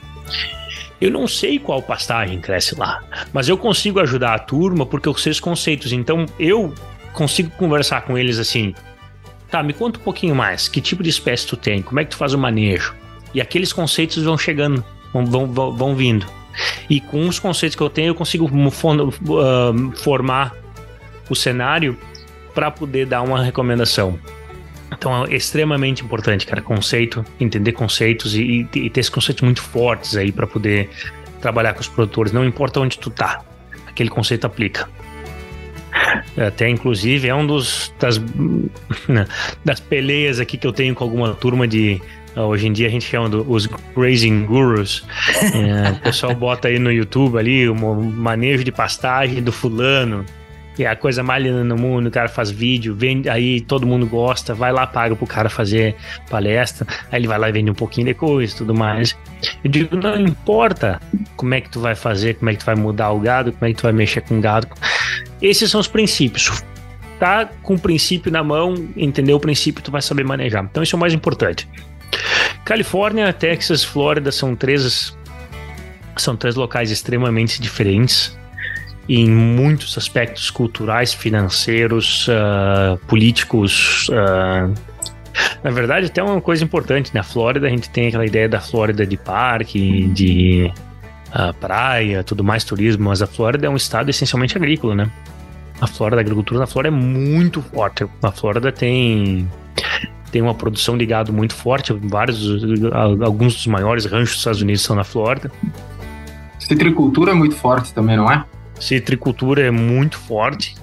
Eu não sei qual pastagem cresce lá, mas eu consigo ajudar a turma porque eu sei os conceitos. Então, eu consigo conversar com eles assim, tá, me conta um pouquinho mais, que tipo de espécie tu tem, como é que tu faz o manejo? E aqueles conceitos vão chegando, vão, vão, vão vindo. E com os conceitos que eu tenho, eu consigo formar o cenário para poder dar uma recomendação. Então é extremamente importante, cara, conceito, entender conceitos e, e ter esses conceitos muito fortes aí para poder trabalhar com os produtores. Não importa onde tu tá, aquele conceito aplica. Até inclusive é um dos das, das peleias aqui que eu tenho com alguma turma de... Hoje em dia a gente chama dos grazing gurus. É, o pessoal bota aí no YouTube ali o manejo de pastagem do fulano. É a coisa mais linda no mundo, o cara faz vídeo, vende, aí todo mundo gosta, vai lá, paga pro cara fazer palestra, aí ele vai lá e vende um pouquinho de coisa e tudo mais. Eu digo, não importa como é que tu vai fazer, como é que tu vai mudar o gado, como é que tu vai mexer com o gado. Esses são os princípios. Tá com o princípio na mão, entender o princípio, tu vai saber manejar. Então isso é o mais importante. Califórnia, Texas, Flórida são três, são três locais extremamente diferentes. Em muitos aspectos culturais, financeiros, uh, políticos. Uh. Na verdade, até uma coisa importante, na Flórida a gente tem aquela ideia da Flórida de parque, de uh, praia, tudo mais, turismo, mas a Flórida é um estado essencialmente agrícola, né? A Flórida, a agricultura na Flórida é muito forte. A Flórida tem... Tem uma produção de gado muito forte, vários, alguns dos maiores ranchos dos Estados Unidos são na Flórida. Citricultura é muito forte também, não é? Citricultura é muito forte,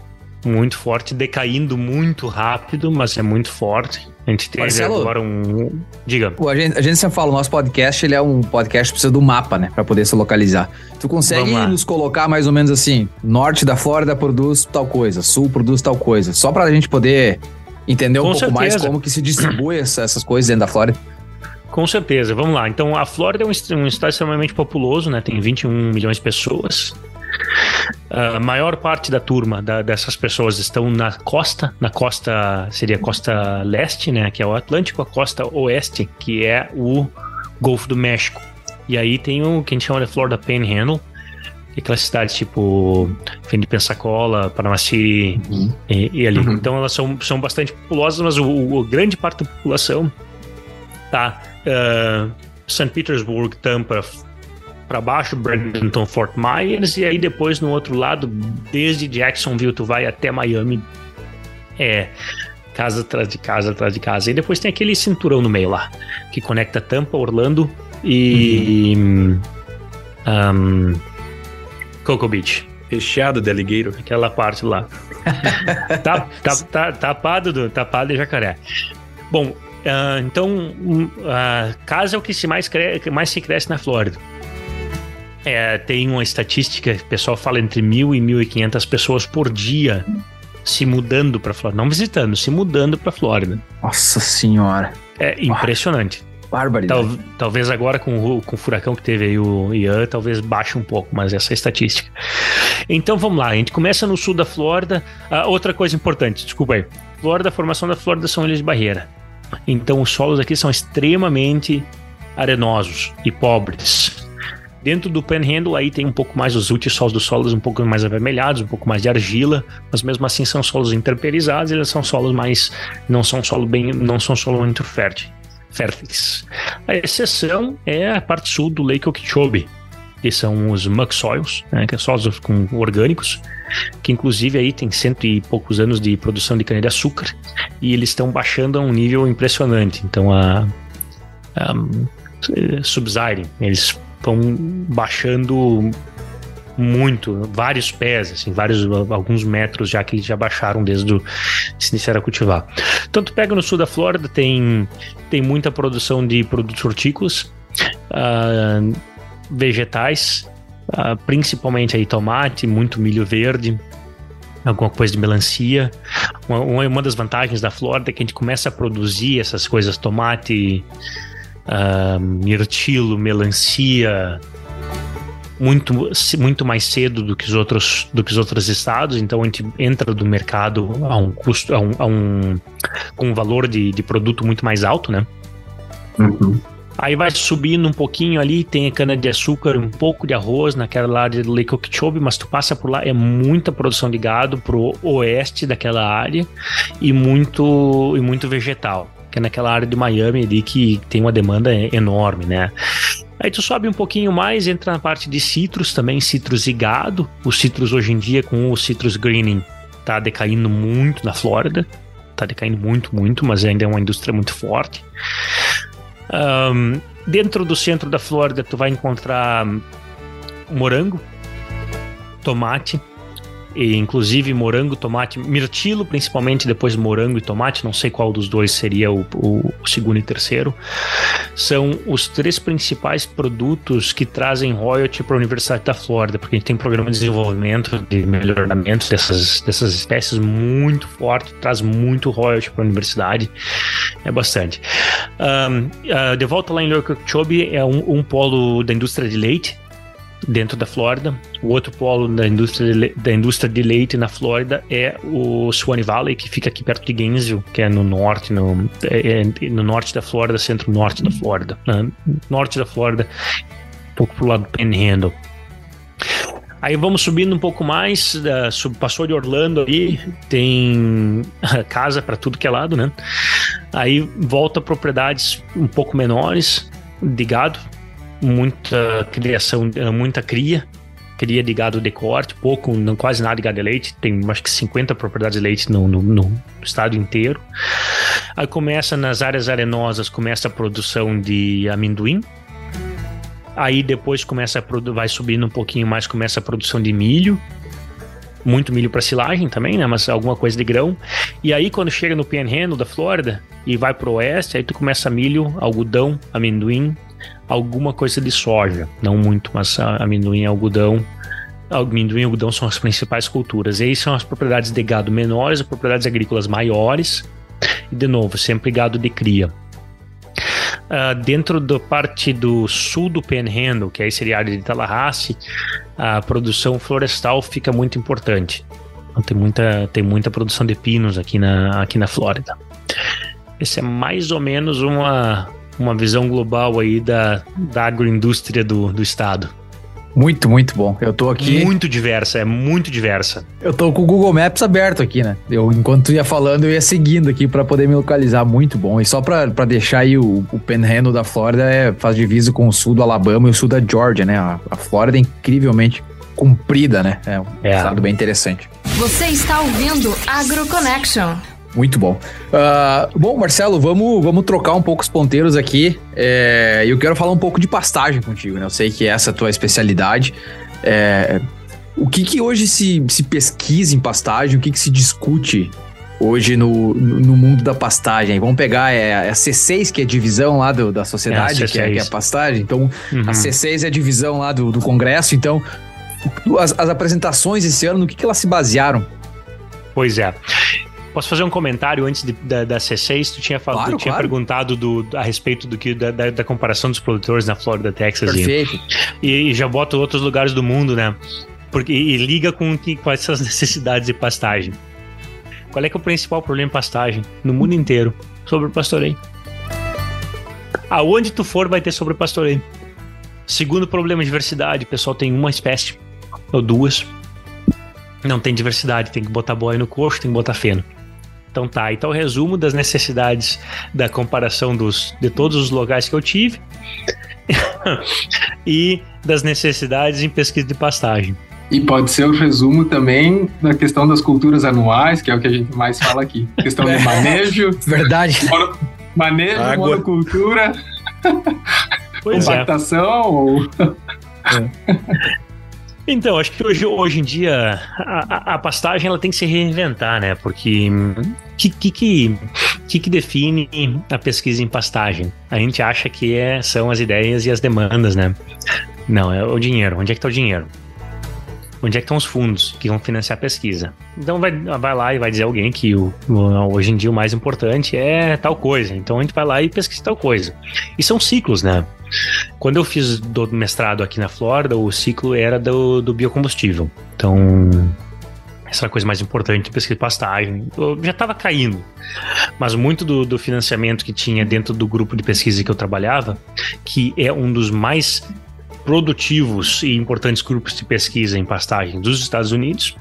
muito forte, decaindo muito rápido, mas é muito forte. A gente teve Marcelo, agora um... Diga. A gente, a gente sempre fala, o nosso podcast, ele é um podcast que precisa do mapa, né, pra poder se localizar. Tu consegue nos colocar mais ou menos assim, norte da Flórida produz tal coisa, sul produz tal coisa, só pra gente poder entender um Com pouco certeza. mais como que se distribui essa, essas coisas dentro da Flórida. Com certeza, vamos lá. Então, a Flórida é um, um estado extremamente populoso, né, tem vinte e um milhões de pessoas. a maior parte da turma da, dessas pessoas estão na costa, na costa, seria a costa leste, né, que é o Atlântico, a costa oeste, que é o Golfo do México. E aí tem o que a gente chama de Florida Panhandle, que é aquelas cidades tipo de Pensacola, Panama City, uhum. e, e ali. Uhum. Então elas são, são bastante populosas, mas o, o grande parte da população tá uh, Saint Petersburg, Tampa, para baixo, Bradenton, Fort Myers, e aí depois no outro lado, desde Jacksonville tu vai até Miami, é casa atrás de casa atrás de casa, e depois tem aquele cinturão no meio lá, que conecta Tampa, Orlando e uhum. um, Cocoa Beach, recheado de alligator, aquela parte lá tá, tá, tá, tapado, do, tapado de jacaré. Bom, uh, então uh, casa é o que se mais, cre- mais se cresce na Flórida. É, tem uma estatística, o pessoal fala entre mil e mil e quinhentas pessoas por dia se mudando para Flórida, não visitando, se mudando para Flórida. Nossa senhora, é impressionante. Tal, talvez agora com o, com o furacão que teve aí o Ian, talvez baixe um pouco, mas essa é a estatística. Então vamos lá, a gente começa no sul da Flórida. Ah, outra coisa importante, desculpa aí, Flórida, a formação da Flórida são ilhas de barreira, então os solos aqui são extremamente arenosos e pobres. Dentro do Panhandle aí tem um pouco mais os ultissols dos solos um pouco mais avermelhados, um pouco mais de argila, mas mesmo assim são solos interperizados, eles são solos mais, não são solo bem, não são solo muito fértil. Férteis. A exceção é a parte sul do Lake Okeechobee, que são os muck soils, né, que são solos com orgânicos, que inclusive aí tem cento e poucos anos de produção de cana-de-açúcar, e eles estão baixando a um nível impressionante. Então a, a subsidem, eles estão baixando muito, vários pés, assim, vários, alguns metros já que eles já baixaram desde do, se iniciaram a cultivar. Então tu pega no sul da Flórida, tem, tem muita produção de produtos hortícolas, uh, vegetais, uh, principalmente aí tomate, muito milho verde, alguma coisa de melancia. Uma, uma das vantagens da Flórida é que a gente começa a produzir essas coisas, tomate, uh, mirtilo, melancia, muito, muito mais cedo do que os outros, do que os outros estados. Então a gente entra do mercado a um custo, a um, a um, com um valor de, de produto muito mais alto, né? Uhum. Aí vai subindo um pouquinho ali, tem a cana de açúcar, um pouco de arroz naquela área do Lake Okeechobee, mas tu passa por lá, é muita produção de gado pro oeste daquela área e muito, e muito vegetal, que é naquela área de Miami ali que tem uma demanda enorme, né? Aí tu sobe um pouquinho mais, entra na parte de citros também, citros e gado. Os citros hoje em dia, com o citrus greening, tá decaindo muito na Flórida. Tá decaindo muito, muito, mas ainda é uma indústria muito forte. Um, dentro do centro da Flórida, tu vai encontrar morango, tomate, e inclusive morango, tomate, mirtilo principalmente, depois morango e tomate, não sei qual dos dois seria o, o, o segundo e terceiro, são os três principais produtos que trazem royalty para a Universidade da Flórida, porque a gente tem um programa de desenvolvimento, de melhoramento dessas, dessas espécies muito forte, traz muito royalty para a universidade, é bastante. Um, uh, de volta lá em Lake Okeechobee, é um, um polo da indústria de leite, dentro da Flórida. O outro polo da indústria de, da indústria de leite na Flórida é o Swanee Valley, que fica aqui perto de Gainesville, que é no norte, no, é, é no norte da Flórida, centro-norte da Flórida, né? Norte da Flórida, um pouco pro lado do Panhandle. Aí vamos subindo um pouco mais, da, sub, passou de Orlando ali, tem casa para tudo que é lado, né? Aí volta propriedades um pouco menores de gado, muita criação, muita cria, cria de gado de corte, pouco, não, quase nada de gado de leite, tem acho que cinquenta propriedades de leite no, no, no estado inteiro. Aí começa nas áreas arenosas, começa a produção de amendoim, aí depois começa a produ- vai subindo um pouquinho mais, começa a produção de milho, muito milho para silagem também, né, mas alguma coisa de grão. E aí quando chega no Panhandle da Flórida e vai pro oeste, aí tu começa milho, algodão, amendoim, alguma coisa de soja, não muito, mas amendoim e algodão, amendoim e algodão são as principais culturas. E aí são as propriedades de gado menores, as propriedades agrícolas maiores, e de novo, sempre gado de cria. uh, dentro da parte do sul do Panhandle, que aí seria a área de Tallahassee, a produção florestal fica muito importante. Então, tem muita, tem muita produção de pinos aqui na, aqui na Flórida. Essa é mais ou menos uma, uma visão global aí da, da agroindústria do, do estado. Muito, muito bom. Eu tô aqui... Muito diversa, é muito diversa. Eu tô com o Google Maps aberto aqui, né? Eu, enquanto ia falando, eu ia seguindo aqui pra poder me localizar. Muito bom. E só pra, pra deixar aí, o, o Panhandle da Flórida é, faz divisa com o sul do Alabama e o sul da Georgia, né? A, a Flórida é incrivelmente comprida, né? É um é. estado bem interessante. Você está ouvindo AgroConnection. Muito bom. Uh, bom, Marcelo, vamos, vamos trocar um pouco os ponteiros aqui. É, eu quero falar um pouco de pastagem contigo, né? Eu sei que essa é a tua especialidade. É, o que que hoje se, se pesquisa em pastagem? O que que se discute hoje no, no mundo da pastagem? Vamos pegar é, é a C seis, que é a divisão lá do, da sociedade, é que, é, que é a pastagem. Então, uhum. a C seis é a divisão lá do, do Congresso. Então, as, as apresentações esse ano, no que que elas se basearam? Pois é. Posso fazer um comentário antes de, da, da C seis? Tu tinha, falado, claro, tu tinha claro. perguntado do, a respeito do que, da, da, da comparação dos produtores na Flórida, Texas. Perfeito. E, e já bota outros lugares do mundo, né? Porque, e liga com, que, com essas necessidades de pastagem. Qual é que é o principal problema de pastagem no mundo inteiro? Sobrepastoreio. Aonde tu for vai ter sobrepastoreio. Segundo problema de diversidade, o pessoal tem uma espécie ou duas. Não tem diversidade, tem que botar boi no coxo, tem que botar feno. Então tá, então o resumo das necessidades da comparação dos, de todos os locais que eu tive e das necessidades em pesquisa de pastagem. E pode ser o resumo também da questão das culturas anuais, que é o que a gente mais fala aqui. Questão de manejo. Verdade. Mono, manejo, água. Monocultura, compactação ou... É. Então, acho que hoje, hoje em dia a, a, a pastagem ela tem que se reinventar, né? Porque o que, que, que, que define a pesquisa em pastagem? A gente acha que é, são as ideias e as demandas, né? Não, é o dinheiro. Onde é que está o dinheiro? Onde é que estão os fundos que vão financiar a pesquisa? Então vai, vai lá e vai dizer alguém que o, o, hoje em dia o mais importante é tal coisa. Então a gente vai lá e pesquisa tal coisa. E são ciclos, né? Quando eu fiz do mestrado aqui na Flórida, o ciclo era do, do biocombustível. Então, essa era a coisa mais importante de pesquisa de pastagem. Eu já estava caindo. Mas muito do, do financiamento que tinha dentro do grupo de pesquisa que eu trabalhava, que é um dos mais... produtivos e importantes grupos de pesquisa em pastagem dos Estados Unidos,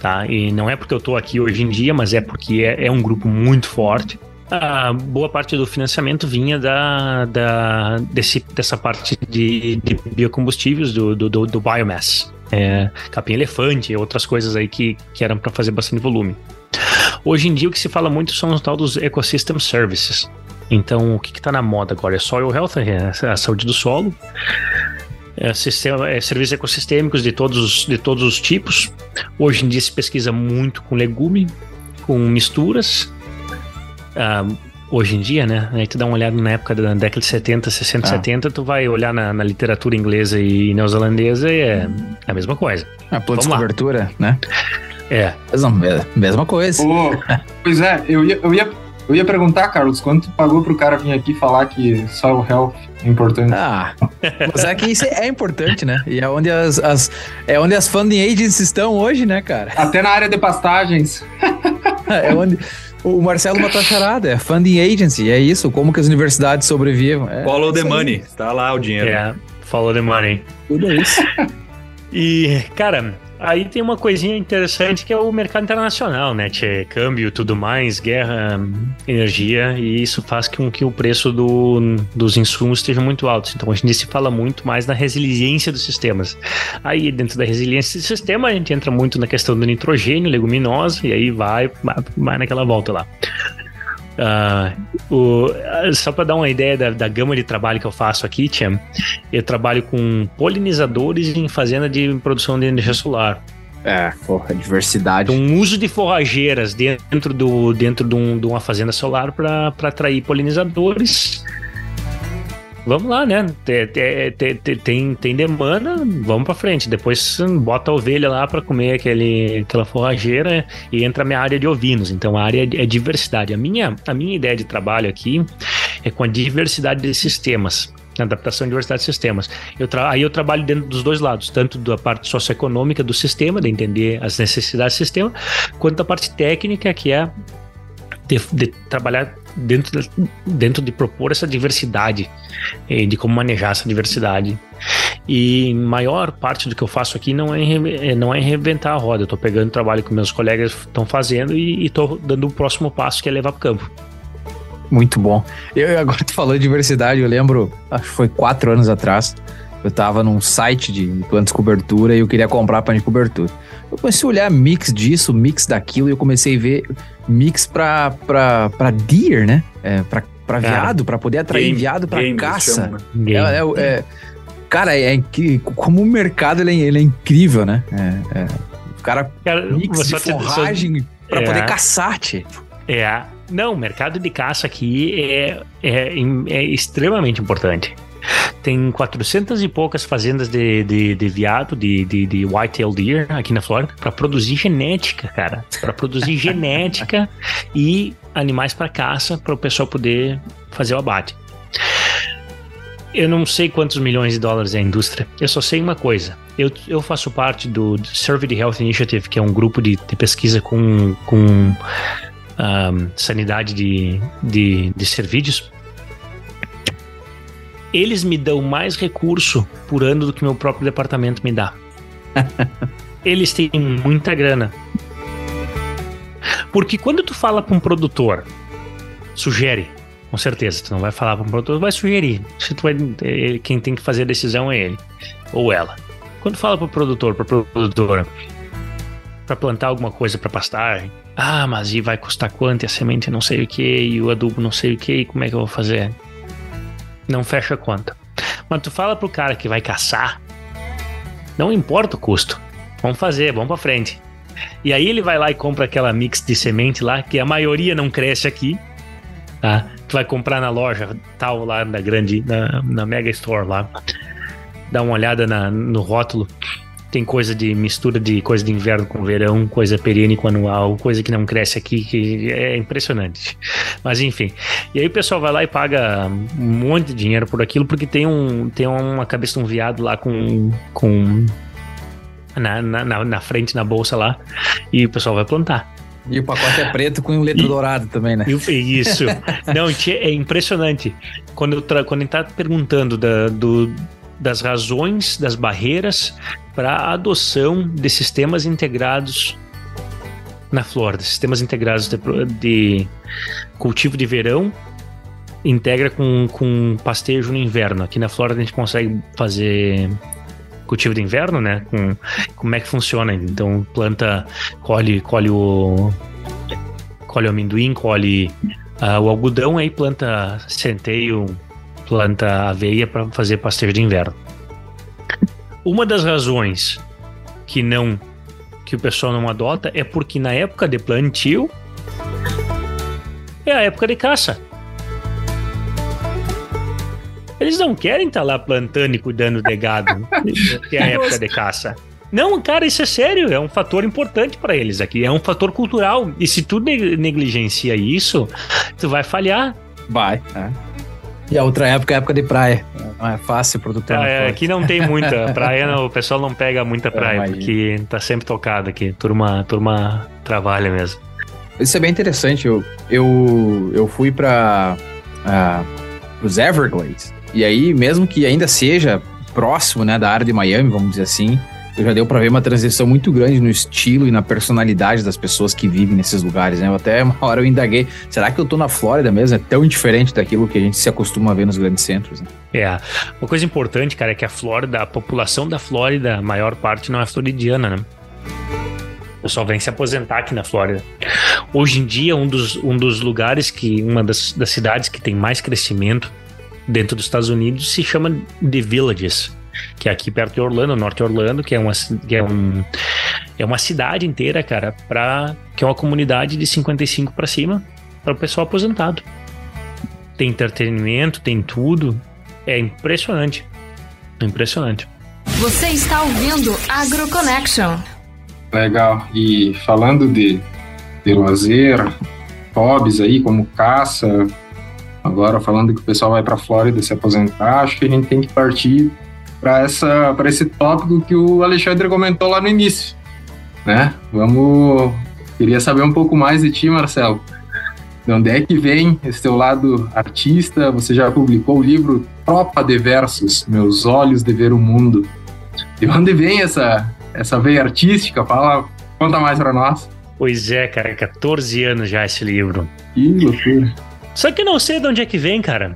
tá? E não é porque eu estou aqui hoje em dia, mas é porque é, é um grupo muito forte. A boa parte do financiamento vinha da, da, desse, dessa parte de, de biocombustíveis, do, do, do, do biomass, é, capim-elefante e outras coisas aí que, que eram para fazer bastante volume. Hoje em dia o que se fala muito são os tal dos ecosystem services. Então, o que está na moda agora? É soil health, a saúde do solo, é sistema, é serviços ecossistêmicos de todos, de todos os tipos. Hoje em dia se pesquisa muito com legume, com misturas. Ah, hoje em dia, né? Aí tu dá uma olhada na época da década de setenta, sessenta, ah. setenta, tu vai olhar na, na literatura inglesa e neozelandesa e é a mesma coisa. A planta de cobertura, né? É. Mesma, mesma coisa. Oh, pois é, eu ia... Eu ia... Eu ia perguntar, Carlos, quanto tu pagou pro cara vir aqui falar que soil health é importante? Ah, mas é que isso é importante, né? E é onde as, as, é onde as funding agencies estão hoje, né, cara? Até na área de pastagens. É onde... O Marcelo matou a charada, é funding agency, é isso, como que as universidades sobrevivam. É, follow the money, tá lá o dinheiro. É, yeah, follow the money. Tudo isso. E, cara... Aí tem uma coisinha interessante que é o mercado internacional, né? Tchê, câmbio, tudo mais, guerra, energia, e isso faz com que o preço do, dos insumos esteja muito alto. Então, a gente se fala muito mais na resiliência dos sistemas. Aí, dentro da resiliência do sistema, a gente entra muito na questão do nitrogênio, leguminosa, e aí vai, vai naquela volta lá. Uh, o, só para dar uma ideia da, da gama de trabalho que eu faço aqui, Tiam, eu trabalho com polinizadores em fazenda de produção de energia solar. É, porra, diversidade. Um uso de forrageiras dentro, do, dentro de, um, de uma fazenda solar para atrair polinizadores. Vamos lá, né? Tem, tem, tem, tem demanda, vamos pra frente. Depois bota a ovelha lá pra comer aquele, aquela forrageira e entra a minha área de ovinos. Então a área é diversidade. A minha, a minha ideia de trabalho aqui é com a diversidade de sistemas, na adaptação à diversidade de sistemas. Eu tra- aí eu trabalho dentro dos dois lados, tanto da parte socioeconômica do sistema, de entender as necessidades do sistema, quanto da parte técnica, que é de, de trabalhar dentro de, dentro de propor essa diversidade, de como manejar essa diversidade. E maior parte do que eu faço aqui não é, não é reinventar a roda. Eu estou pegando o trabalho que meus colegas estão fazendo e estou dando o próximo passo, que é levar para o campo. Muito bom. Eu agora tu falou de diversidade, eu lembro, acho que foi quatro anos atrás, eu estava num site de plantas de cobertura e eu queria comprar pano de cobertura. Eu comecei a olhar mix disso, mix daquilo, e eu comecei a ver mix para deer, né? É, para veado, para poder atrair game, veado para caça. É, é, é, cara, é, é, como o mercado ele é, ele é incrível, né? É, é, o cara, cara mix de forragem só... para é. poder caçar, tipo. É, não, o mercado de caça aqui é, é, é extremamente importante. Tem quatrocentas e poucas fazendas de, de, de veado, de, de, de white-tail deer aqui na Flórida, para produzir genética, cara. Para produzir genética e animais para caça, para o pessoal poder fazer o abate. Eu não sei quantos milhões de dólares é a indústria, eu só sei uma coisa. Eu, eu faço parte do Survey the Health Initiative, que é um grupo de, de pesquisa com, com um, sanidade de, de, de cervídeos. Eles me dão mais recurso por ano do que meu próprio departamento me dá. Eles têm muita grana. Porque quando tu fala para um produtor, sugere, com certeza, tu não vai falar para um produtor, vai sugerir. Se tu vai, ele, quem tem que fazer a decisão é ele ou ela. Quando fala para o produtor, para a produtora, para plantar alguma coisa para pastagem, ah, mas e vai custar quanto? E a semente não sei o que, e o adubo não sei o que, e como é que eu vou fazer? Não fecha a conta. Mas tu fala pro cara que vai caçar, não importa o custo, vamos fazer, vamos pra frente. E aí ele vai lá e compra aquela mix de semente lá, que a maioria não cresce aqui, tá? Tu vai comprar na loja tal lá na grande, na, na mega store lá, dá uma olhada na, no rótulo, tem coisa de mistura de coisa de inverno com verão, coisa perene com anual, coisa que não cresce aqui, que é impressionante. Mas enfim, e aí o pessoal vai lá e paga um monte de dinheiro por aquilo, porque tem, um, tem uma cabeça de um veado lá com, com na, na, na frente, na bolsa lá, e o pessoal vai plantar. E o pacote é preto com letra dourada também, né? Isso. Não, é impressionante. Quando, eu tra- quando a gente tá perguntando da, do... das razões, das barreiras para a adoção de sistemas integrados na Flórida. Sistemas integrados de, de cultivo de verão integra com, com pastejo no inverno. Aqui na Flórida a gente consegue fazer cultivo de inverno, né? Com, como é que funciona? Então planta, colhe, colhe o colhe o amendoim, colhe uh, o algodão, aí planta centeio, planta aveia para fazer pastejo de inverno. Uma das razões que, não, que o pessoal não adota é porque na época de plantio é a época de caça. Eles não querem estar lá plantando e cuidando de gado, que é a época de caça. Não, cara, isso é sério, é um fator importante para eles aqui, é um fator cultural. E se tu negligencia isso, tu vai falhar. Vai, né? E a outra época é a época de praia. Não é fácil produtor. Ah, é, aqui não tem muita praia, não, o pessoal não pega muita praia, porque tá sempre tocado aqui. Turma, turma trabalha mesmo. Isso é bem interessante. Eu, eu, eu fui para uh, os Everglades. E aí, mesmo que ainda seja próximo, né, da área de Miami, vamos dizer assim, eu já deu para ver uma transição muito grande no estilo e na personalidade das pessoas que vivem nesses lugares, né? Eu até uma hora eu indaguei, será que eu tô na Flórida mesmo? É tão indiferente daquilo que a gente se acostuma a ver nos grandes centros, né? É, uma coisa importante, cara, é que a Flórida, a população da Flórida, a maior parte não é floridiana, né? O pessoal vem se aposentar aqui na Flórida. Hoje em dia, um dos, um dos lugares que, uma das, das cidades que tem mais crescimento dentro dos Estados Unidos se chama The Villages, que é aqui perto de Orlando, norte de Orlando, que é uma, que é um, é uma cidade inteira, cara, pra, que é uma comunidade de cinquenta e cinco para cima, para o pessoal aposentado. Tem entretenimento, tem tudo. É impressionante. É impressionante. Você está ouvindo AgroConnection. Legal. E falando de, de lazer, hobbies aí, como caça, agora falando que o pessoal vai para a Flórida se aposentar, acho que a gente tem que partir para essa, para esse tópico que o Alexandre comentou lá no início, né? Vamos, queria saber um pouco mais de ti, Marcelo. De onde é que vem esse teu lado artista? Você já publicou o livro Tropa de Versos, Meus Olhos de Ver o Mundo. De onde vem essa, essa veia artística? Fala, conta mais para nós. Pois é, cara, quatorze anos já esse livro. Que loucura. Só que não sei de onde é que vem, cara.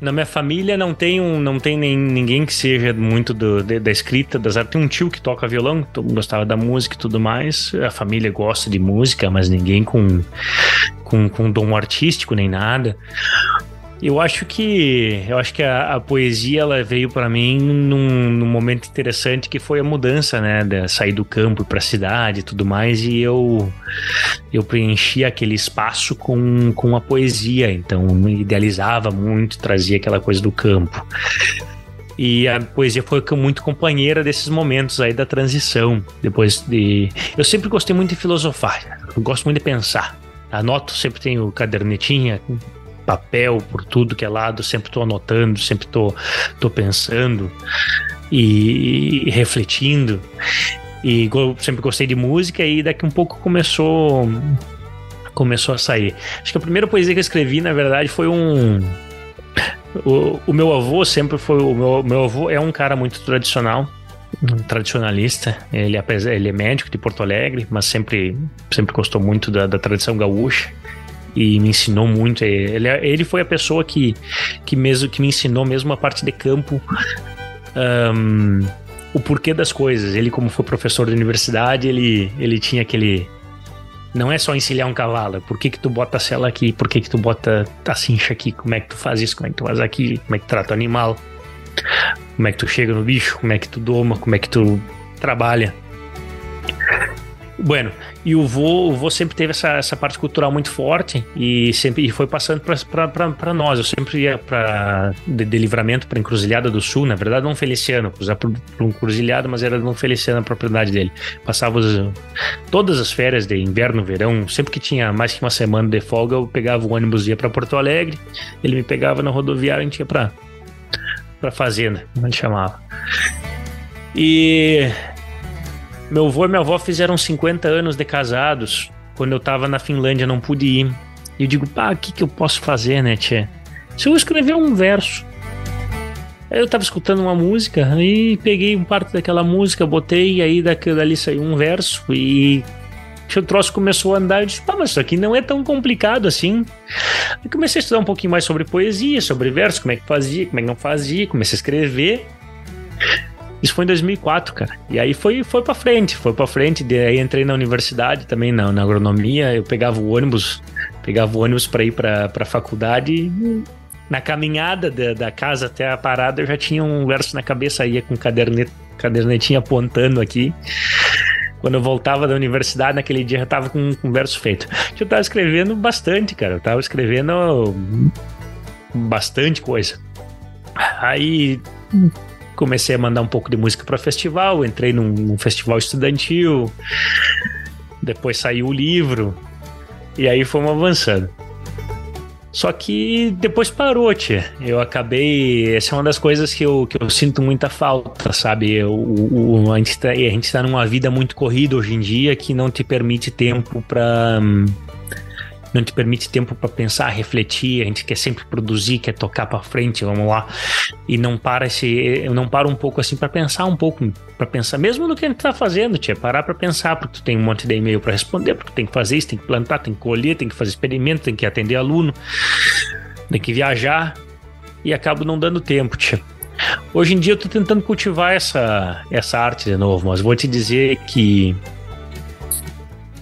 Na minha família não tem, um, não tem nem, ninguém que seja muito do, de, da escrita, das artes. Tem um tio que toca violão, que gostava da música e tudo mais. A família gosta de música, mas ninguém com, com, com dom artístico nem nada. Eu acho que, eu acho que a, a poesia ela veio para mim num, num momento interessante que foi a mudança, né? De sair do campo para a cidade e tudo mais, e eu, eu preenchi aquele espaço com, com a poesia, então me idealizava muito, trazia aquela coisa do campo. E a poesia foi muito companheira desses momentos aí da transição. Depois de... Eu sempre gostei muito de filosofar, eu gosto muito de pensar. Anoto, sempre tenho cadernetinha, papel por tudo que é lado, sempre tô anotando, sempre tô, tô pensando e, e refletindo, e go, sempre gostei de música, e daqui um pouco começou começou a sair. Acho que a primeira poesia que eu escrevi, na verdade, foi um... o, o meu avô sempre foi... o meu, meu avô é um cara muito tradicional, tradicionalista, ele é, ele é médico de Porto Alegre, mas sempre, sempre gostou muito da, da tradição gaúcha, e me ensinou muito. Ele, ele foi a pessoa que, que, mesmo, que me ensinou mesmo a parte de campo, um, o porquê das coisas. Ele, como foi professor de universidade, ele, ele tinha aquele... Não é só encilhar um cavalo, por que que tu bota a sela aqui, por que que tu bota a cincha aqui, como é que tu faz isso, como é que tu faz aquilo, como é que tu trata o animal, como é que tu chega no bicho, como é que tu doma, como é que tu trabalha. Bueno, e o vô, o vô sempre teve essa, essa parte cultural muito forte, e sempre e foi passando para nós. Eu sempre ia pra, de, de Livramento para Encruzilhada do Sul, na verdade não Feliciano, usar para um Encruzilhada, mas era não Feliciano a propriedade dele. Passava os, todas as férias de inverno, verão, sempre que tinha mais que uma semana de folga, eu pegava o ônibus e ia para Porto Alegre, ele me pegava na rodoviária e a gente ia para a fazenda, como ele chamava. E... meu avô e minha avó fizeram cinquenta anos de casados. Quando eu tava na Finlândia, não pude ir. E eu digo, pá, o que que eu posso fazer, né, tchê? Se eu escrever um verso. Aí eu tava escutando uma música e peguei um parte daquela música, botei, e aí dali saiu um verso e o troço começou a andar. Eu disse, pá, mas isso aqui não é tão complicado assim. Aí comecei a estudar um pouquinho mais sobre poesia, sobre verso, como é que fazia, como é que não fazia, comecei a escrever. Isso foi em dois mil e quatro, cara. E aí foi, foi pra frente, foi pra frente. Daí entrei na universidade também, na, na agronomia. Eu pegava o ônibus, pegava o ônibus pra ir pra, pra faculdade. E na caminhada da, da casa até a parada, eu já tinha um verso na cabeça, ia com cadernet, cadernetinha apontando aqui. Quando eu voltava da universidade, naquele dia eu já tava com, com um verso feito. Eu tava escrevendo bastante, cara. Eu tava escrevendo bastante coisa. Aí... comecei a mandar um pouco de música para festival, entrei num, num festival estudantil, depois saiu o livro, e aí fomos avançando. Só que depois parou, tia. Eu acabei... Essa é uma das coisas que eu, que eu sinto muita falta, sabe? Eu, o, o, a gente tá, a gente tá numa vida muito corrida hoje em dia, que não te permite tempo para... Hum, não te permite tempo para pensar, refletir. A gente quer sempre produzir, quer tocar para frente, vamos lá, e não para esse, eu não paro um pouco assim para pensar um pouco, para pensar mesmo no que a gente tá fazendo, tia, parar para pensar, porque tu tem um monte de e-mail para responder, porque tu tem que fazer isso, tem que plantar, tem que colher, tem que fazer experimento, tem que atender aluno, tem que viajar, e acabo não dando tempo, tia. Hoje em dia eu tô tentando cultivar essa, essa arte de novo, mas vou te dizer que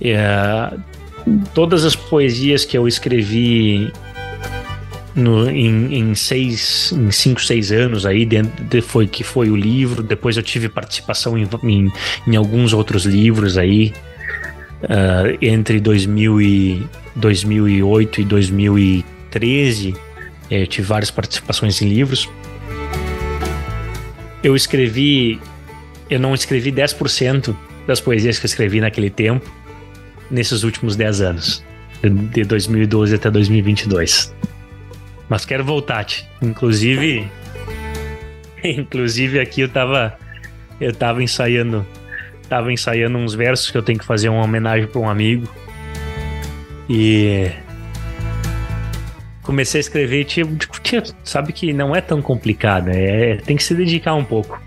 é, todas as poesias que eu escrevi no, em, em, seis, em cinco, seis anos aí, dentro de, foi, que foi o livro. Depois eu tive participação em, em, em alguns outros livros aí, uh, entre dois mil e, dois mil e oito e dois mil e treze. Eu tive várias participações em livros. Eu escrevi, eu não escrevi dez por cento das poesias que eu escrevi naquele tempo, nesses últimos dez anos. de dois mil e doze até dois mil e vinte e dois. Mas quero voltar, Ti. Inclusive, inclusive aqui eu tava, eu tava ensaiando, tava ensaiando uns versos que eu tenho que fazer uma homenagem para um amigo. E comecei a escrever, tipo, sabe que não é tão complicado, é, tem que se dedicar um pouco.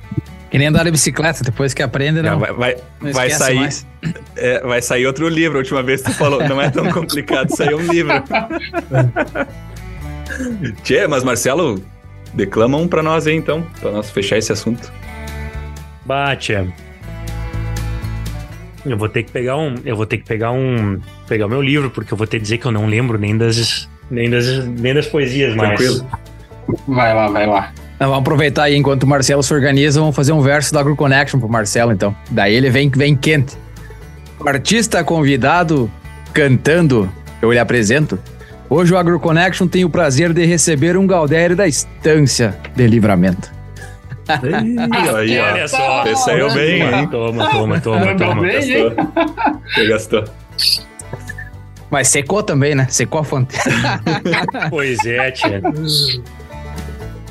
E nem andar de bicicleta, depois que aprende, não, não, vai, vai, não vai sair, é, vai sair outro livro. A última vez que tu falou, não é tão complicado, saiu um livro. Tchê, mas Marcelo, declama um pra nós aí então, pra nós fechar esse assunto. Bah, tchê. Eu vou ter que pegar um, eu vou ter que pegar um, pegar o meu livro, porque eu vou ter que dizer que eu não lembro nem das, nem das, nem das poesias mais. Tranquilo. Vai lá, vai lá. Então, vamos aproveitar aí, enquanto o Marcelo se organiza, vamos fazer um verso da AgroConnection pro Marcelo, então. Daí ele vem, vem quente. O artista convidado, cantando, eu lhe apresento. Hoje o AgroConnection tem o prazer de receber um Gaudério da Estância de Livramento. Aí, ó, olha só, esse aí eu bem, hein? Toma, toma, toma, toma. Você gastou. Mas secou também, né? Secou a fonte. Pois é, tia.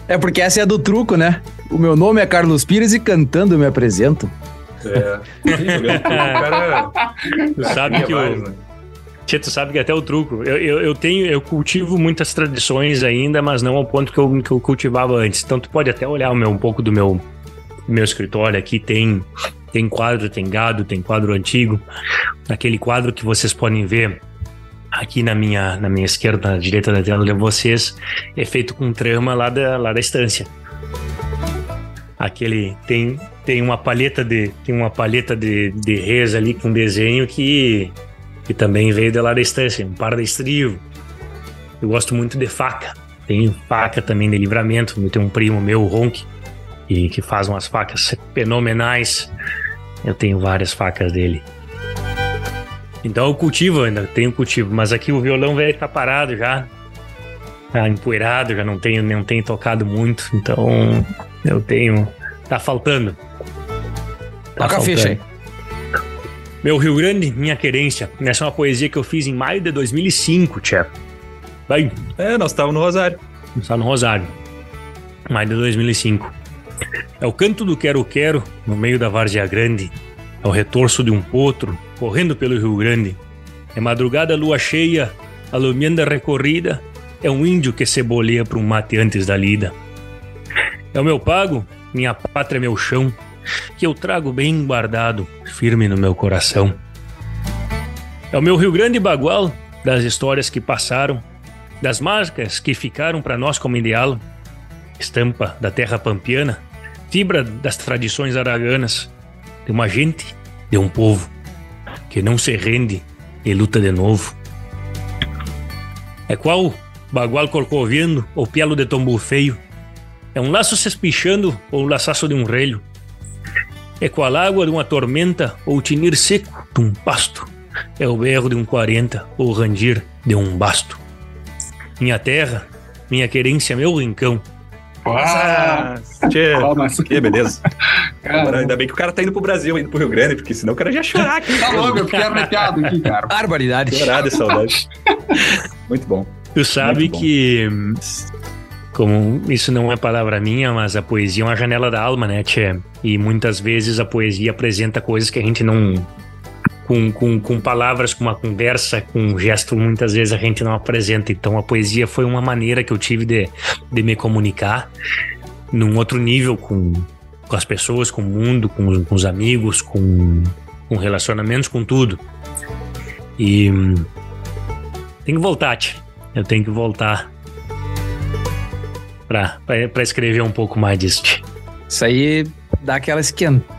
É porque essa é do truco, né? O meu nome é Carlos Pires e cantando eu me apresento. É. Tu sabe que o... Tchê, tu sabe que até o truco. Eu, eu, eu tenho, eu cultivo muitas tradições ainda, mas não ao ponto que eu, que eu cultivava antes. Então tu pode até olhar o meu, um pouco do meu, meu escritório aqui. Tem, tem quadro, tem gado, tem quadro antigo. Aquele quadro que vocês podem ver aqui na minha, na minha esquerda, na direita da tela de vocês, é feito com trama lá da, lá da estância. Aquele tem, tem uma palheta de, tem uma palheta de, de res ali com desenho que, que também veio de lá da estância, um par de estrivo. Eu gosto muito de faca. Tenho faca também de Livramento. Eu tenho um primo meu, o Ronk, e que faz umas facas fenomenais. Eu tenho várias facas dele. Então eu cultivo ainda, tenho cultivo, mas aqui o violão velho tá parado já, tá empoeirado, já não tenho, não tenho tocado muito, então eu tenho, tá faltando. Tá Toca faltando. A ficha aí. Meu Rio Grande, minha querência, essa é uma poesia que eu fiz em maio de dois mil e cinco, tchê. Vai. É, nós estávamos no Rosário. Nós estávamos no Rosário, maio de dois mil e cinco. É o canto do quero-quero no meio da várzea grande, é o retorço de um potro correndo pelo Rio Grande. É madrugada, lua cheia, alumiando a recorrida. É um índio que se boleia para um mate antes da lida. É o meu pago, minha pátria, meu chão, que eu trago bem guardado, firme no meu coração. É o meu Rio Grande bagual, das histórias que passaram, das marcas que ficaram para nós como ideal. Estampa da terra pampiana, fibra das tradições araganas, de uma gente, de um povo que não se rende e luta de novo. É qual bagual corcoviando ou pialo de tombo feio? É um laço se espichando ou o laçaço de um relho? É qual água de uma tormenta ou tinir seco de um pasto? É o berro de um quarenta ou o randir de um basto? Minha terra, minha querência, meu rincão. Nossa! Tchê, que beleza. Cara, ainda bem que o cara tá indo pro Brasil, indo pro Rio Grande, porque senão o cara já ia chorar aqui. Tá logo, eu fiquei arrepiado aqui, cara. Barbaridade. Chorado e saudade. Muito bom. Tu sabe bom. Que, como isso não é palavra minha, mas a poesia é uma janela da alma, né, tchê? E muitas vezes a poesia apresenta coisas que a gente não... Com, com, com palavras, com uma conversa, com um gesto, muitas vezes a gente não apresenta. Então a poesia foi uma maneira que eu tive de, de me comunicar num outro nível com, com as pessoas, com o mundo, com, com os amigos, com, com relacionamentos, com tudo. E tem que voltar, tia. Eu tenho que voltar pra, pra, pra escrever um pouco mais disso, tia. Isso aí dá aquela esquentada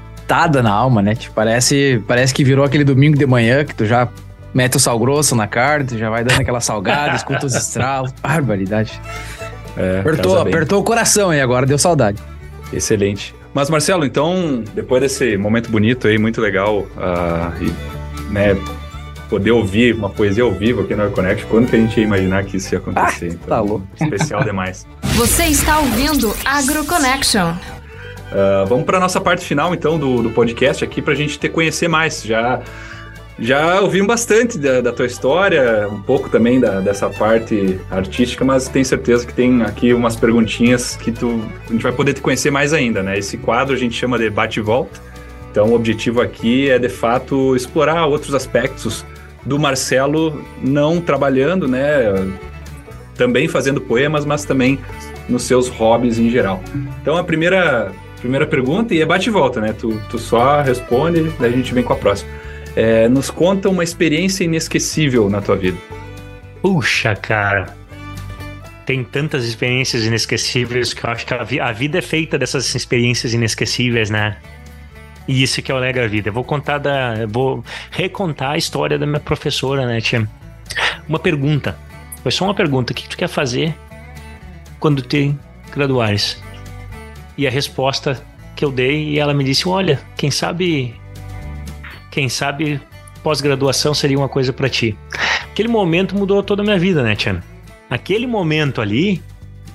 na alma, né? Tipo, parece, parece que virou aquele domingo de manhã que tu já mete o sal grosso na carne, tu já vai dando aquela salgada, escuta os estralos. Barbaridade. É, apertou, apertou o coração e agora deu saudade. Excelente. Mas, Marcelo, então, depois desse momento bonito aí, muito legal, uh, e, né, poder ouvir uma poesia ao vivo aqui no AgroConnection, quando que a gente ia imaginar que isso ia acontecer? Ah, então, tá louco. Especial demais. Você está ouvindo AgroConnection. Uh, vamos para a nossa parte final, então, do, do podcast aqui, para a gente ter conhecer mais. Já Já ouvimos bastante da, da tua história, um pouco também da, dessa parte artística, mas tenho certeza que tem aqui umas perguntinhas que tu, a gente vai poder te conhecer mais ainda, né? Esse quadro a gente chama de bate e volta, então o objetivo aqui é, de fato, explorar outros aspectos do Marcelo não trabalhando, né? Também fazendo poemas, mas também nos seus hobbies em geral. Então a primeira, primeira pergunta, e é bate e volta, né? Tu, tu só responde, daí a gente vem com a próxima. É, nos conta uma experiência inesquecível na tua vida. Puxa, cara. Tem tantas experiências inesquecíveis que eu acho que a, vi- a vida é feita dessas experiências inesquecíveis, né? E isso que é o legal da vida. Eu vou contar da... Eu vou recontar a história da minha professora, né, tia? Uma pergunta. Foi só uma pergunta. O que tu quer fazer quando te graduares? E a resposta que eu dei, e ela me disse, olha, quem sabe... Quem sabe pós-graduação seria uma coisa pra ti. Aquele momento mudou toda a minha vida, né, Tiana? Aquele momento ali,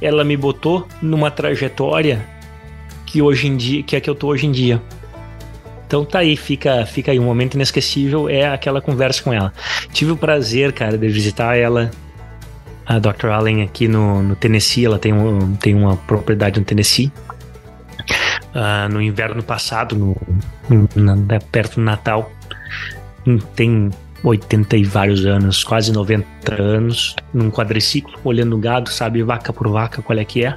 ela me botou numa trajetória que hoje em dia, que é a que eu tô hoje em dia. Então tá aí, fica, fica aí. Um momento inesquecível é aquela conversa com ela. Tive o prazer, cara, de visitar ela, a doutora Allen, aqui no, no Tennessee. Ela tem, um, tem uma propriedade no Tennessee. Uh, no inverno passado, no, no, na, perto do Natal, tem oitenta e vários anos, quase noventa anos, num quadriciclo, olhando o gado, sabe, vaca por vaca, qual é que é.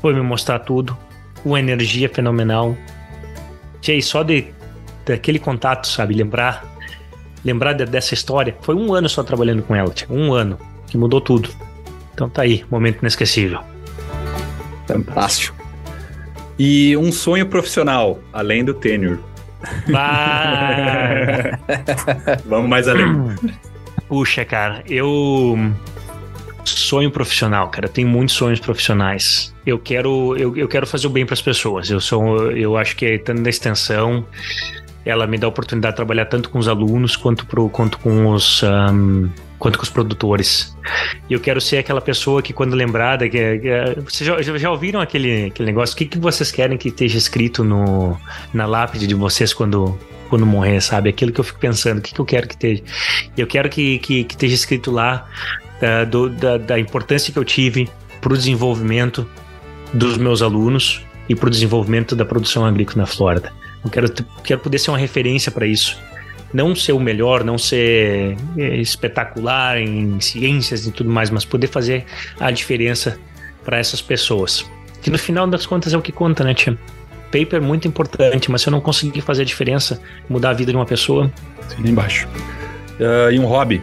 Foi me mostrar tudo, uma energia fenomenal. E só de, daquele contato, sabe, lembrar, lembrar de, dessa história, foi um ano só trabalhando com ela, um ano, que mudou tudo. Então tá aí, momento inesquecível. Fantástico. E um sonho profissional, além do tenure. Ah. Vamos mais além. Puxa, cara, eu... Sonho profissional, cara. Eu tenho muitos sonhos profissionais. Eu quero, eu, eu quero fazer o bem para as pessoas. Eu, sou, eu acho que, tanto na extensão, ela me dá a oportunidade de trabalhar tanto com os alunos quanto, pro, quanto com os... Um, quanto com os produtores. E eu quero ser aquela pessoa que, quando lembrada... Que, que, vocês já, já, já ouviram aquele, aquele negócio? O que, que vocês querem que esteja escrito no, na lápide de vocês quando, quando morrer, sabe? Aquilo que eu fico pensando. O que, que eu quero que esteja? Eu quero que, que, que esteja escrito lá da, do, da, da importância que eu tive para o desenvolvimento dos meus alunos e para o desenvolvimento da produção agrícola na Flórida. Eu quero, quero poder ser uma referência para isso. Não ser o melhor, não ser espetacular em ciências e tudo mais, mas poder fazer a diferença para essas pessoas. Que no final das contas é o que conta, né, tia? Paper é muito importante, mas se eu não conseguir fazer a diferença, mudar a vida de uma pessoa... Sim, embaixo. Uh, e um hobby?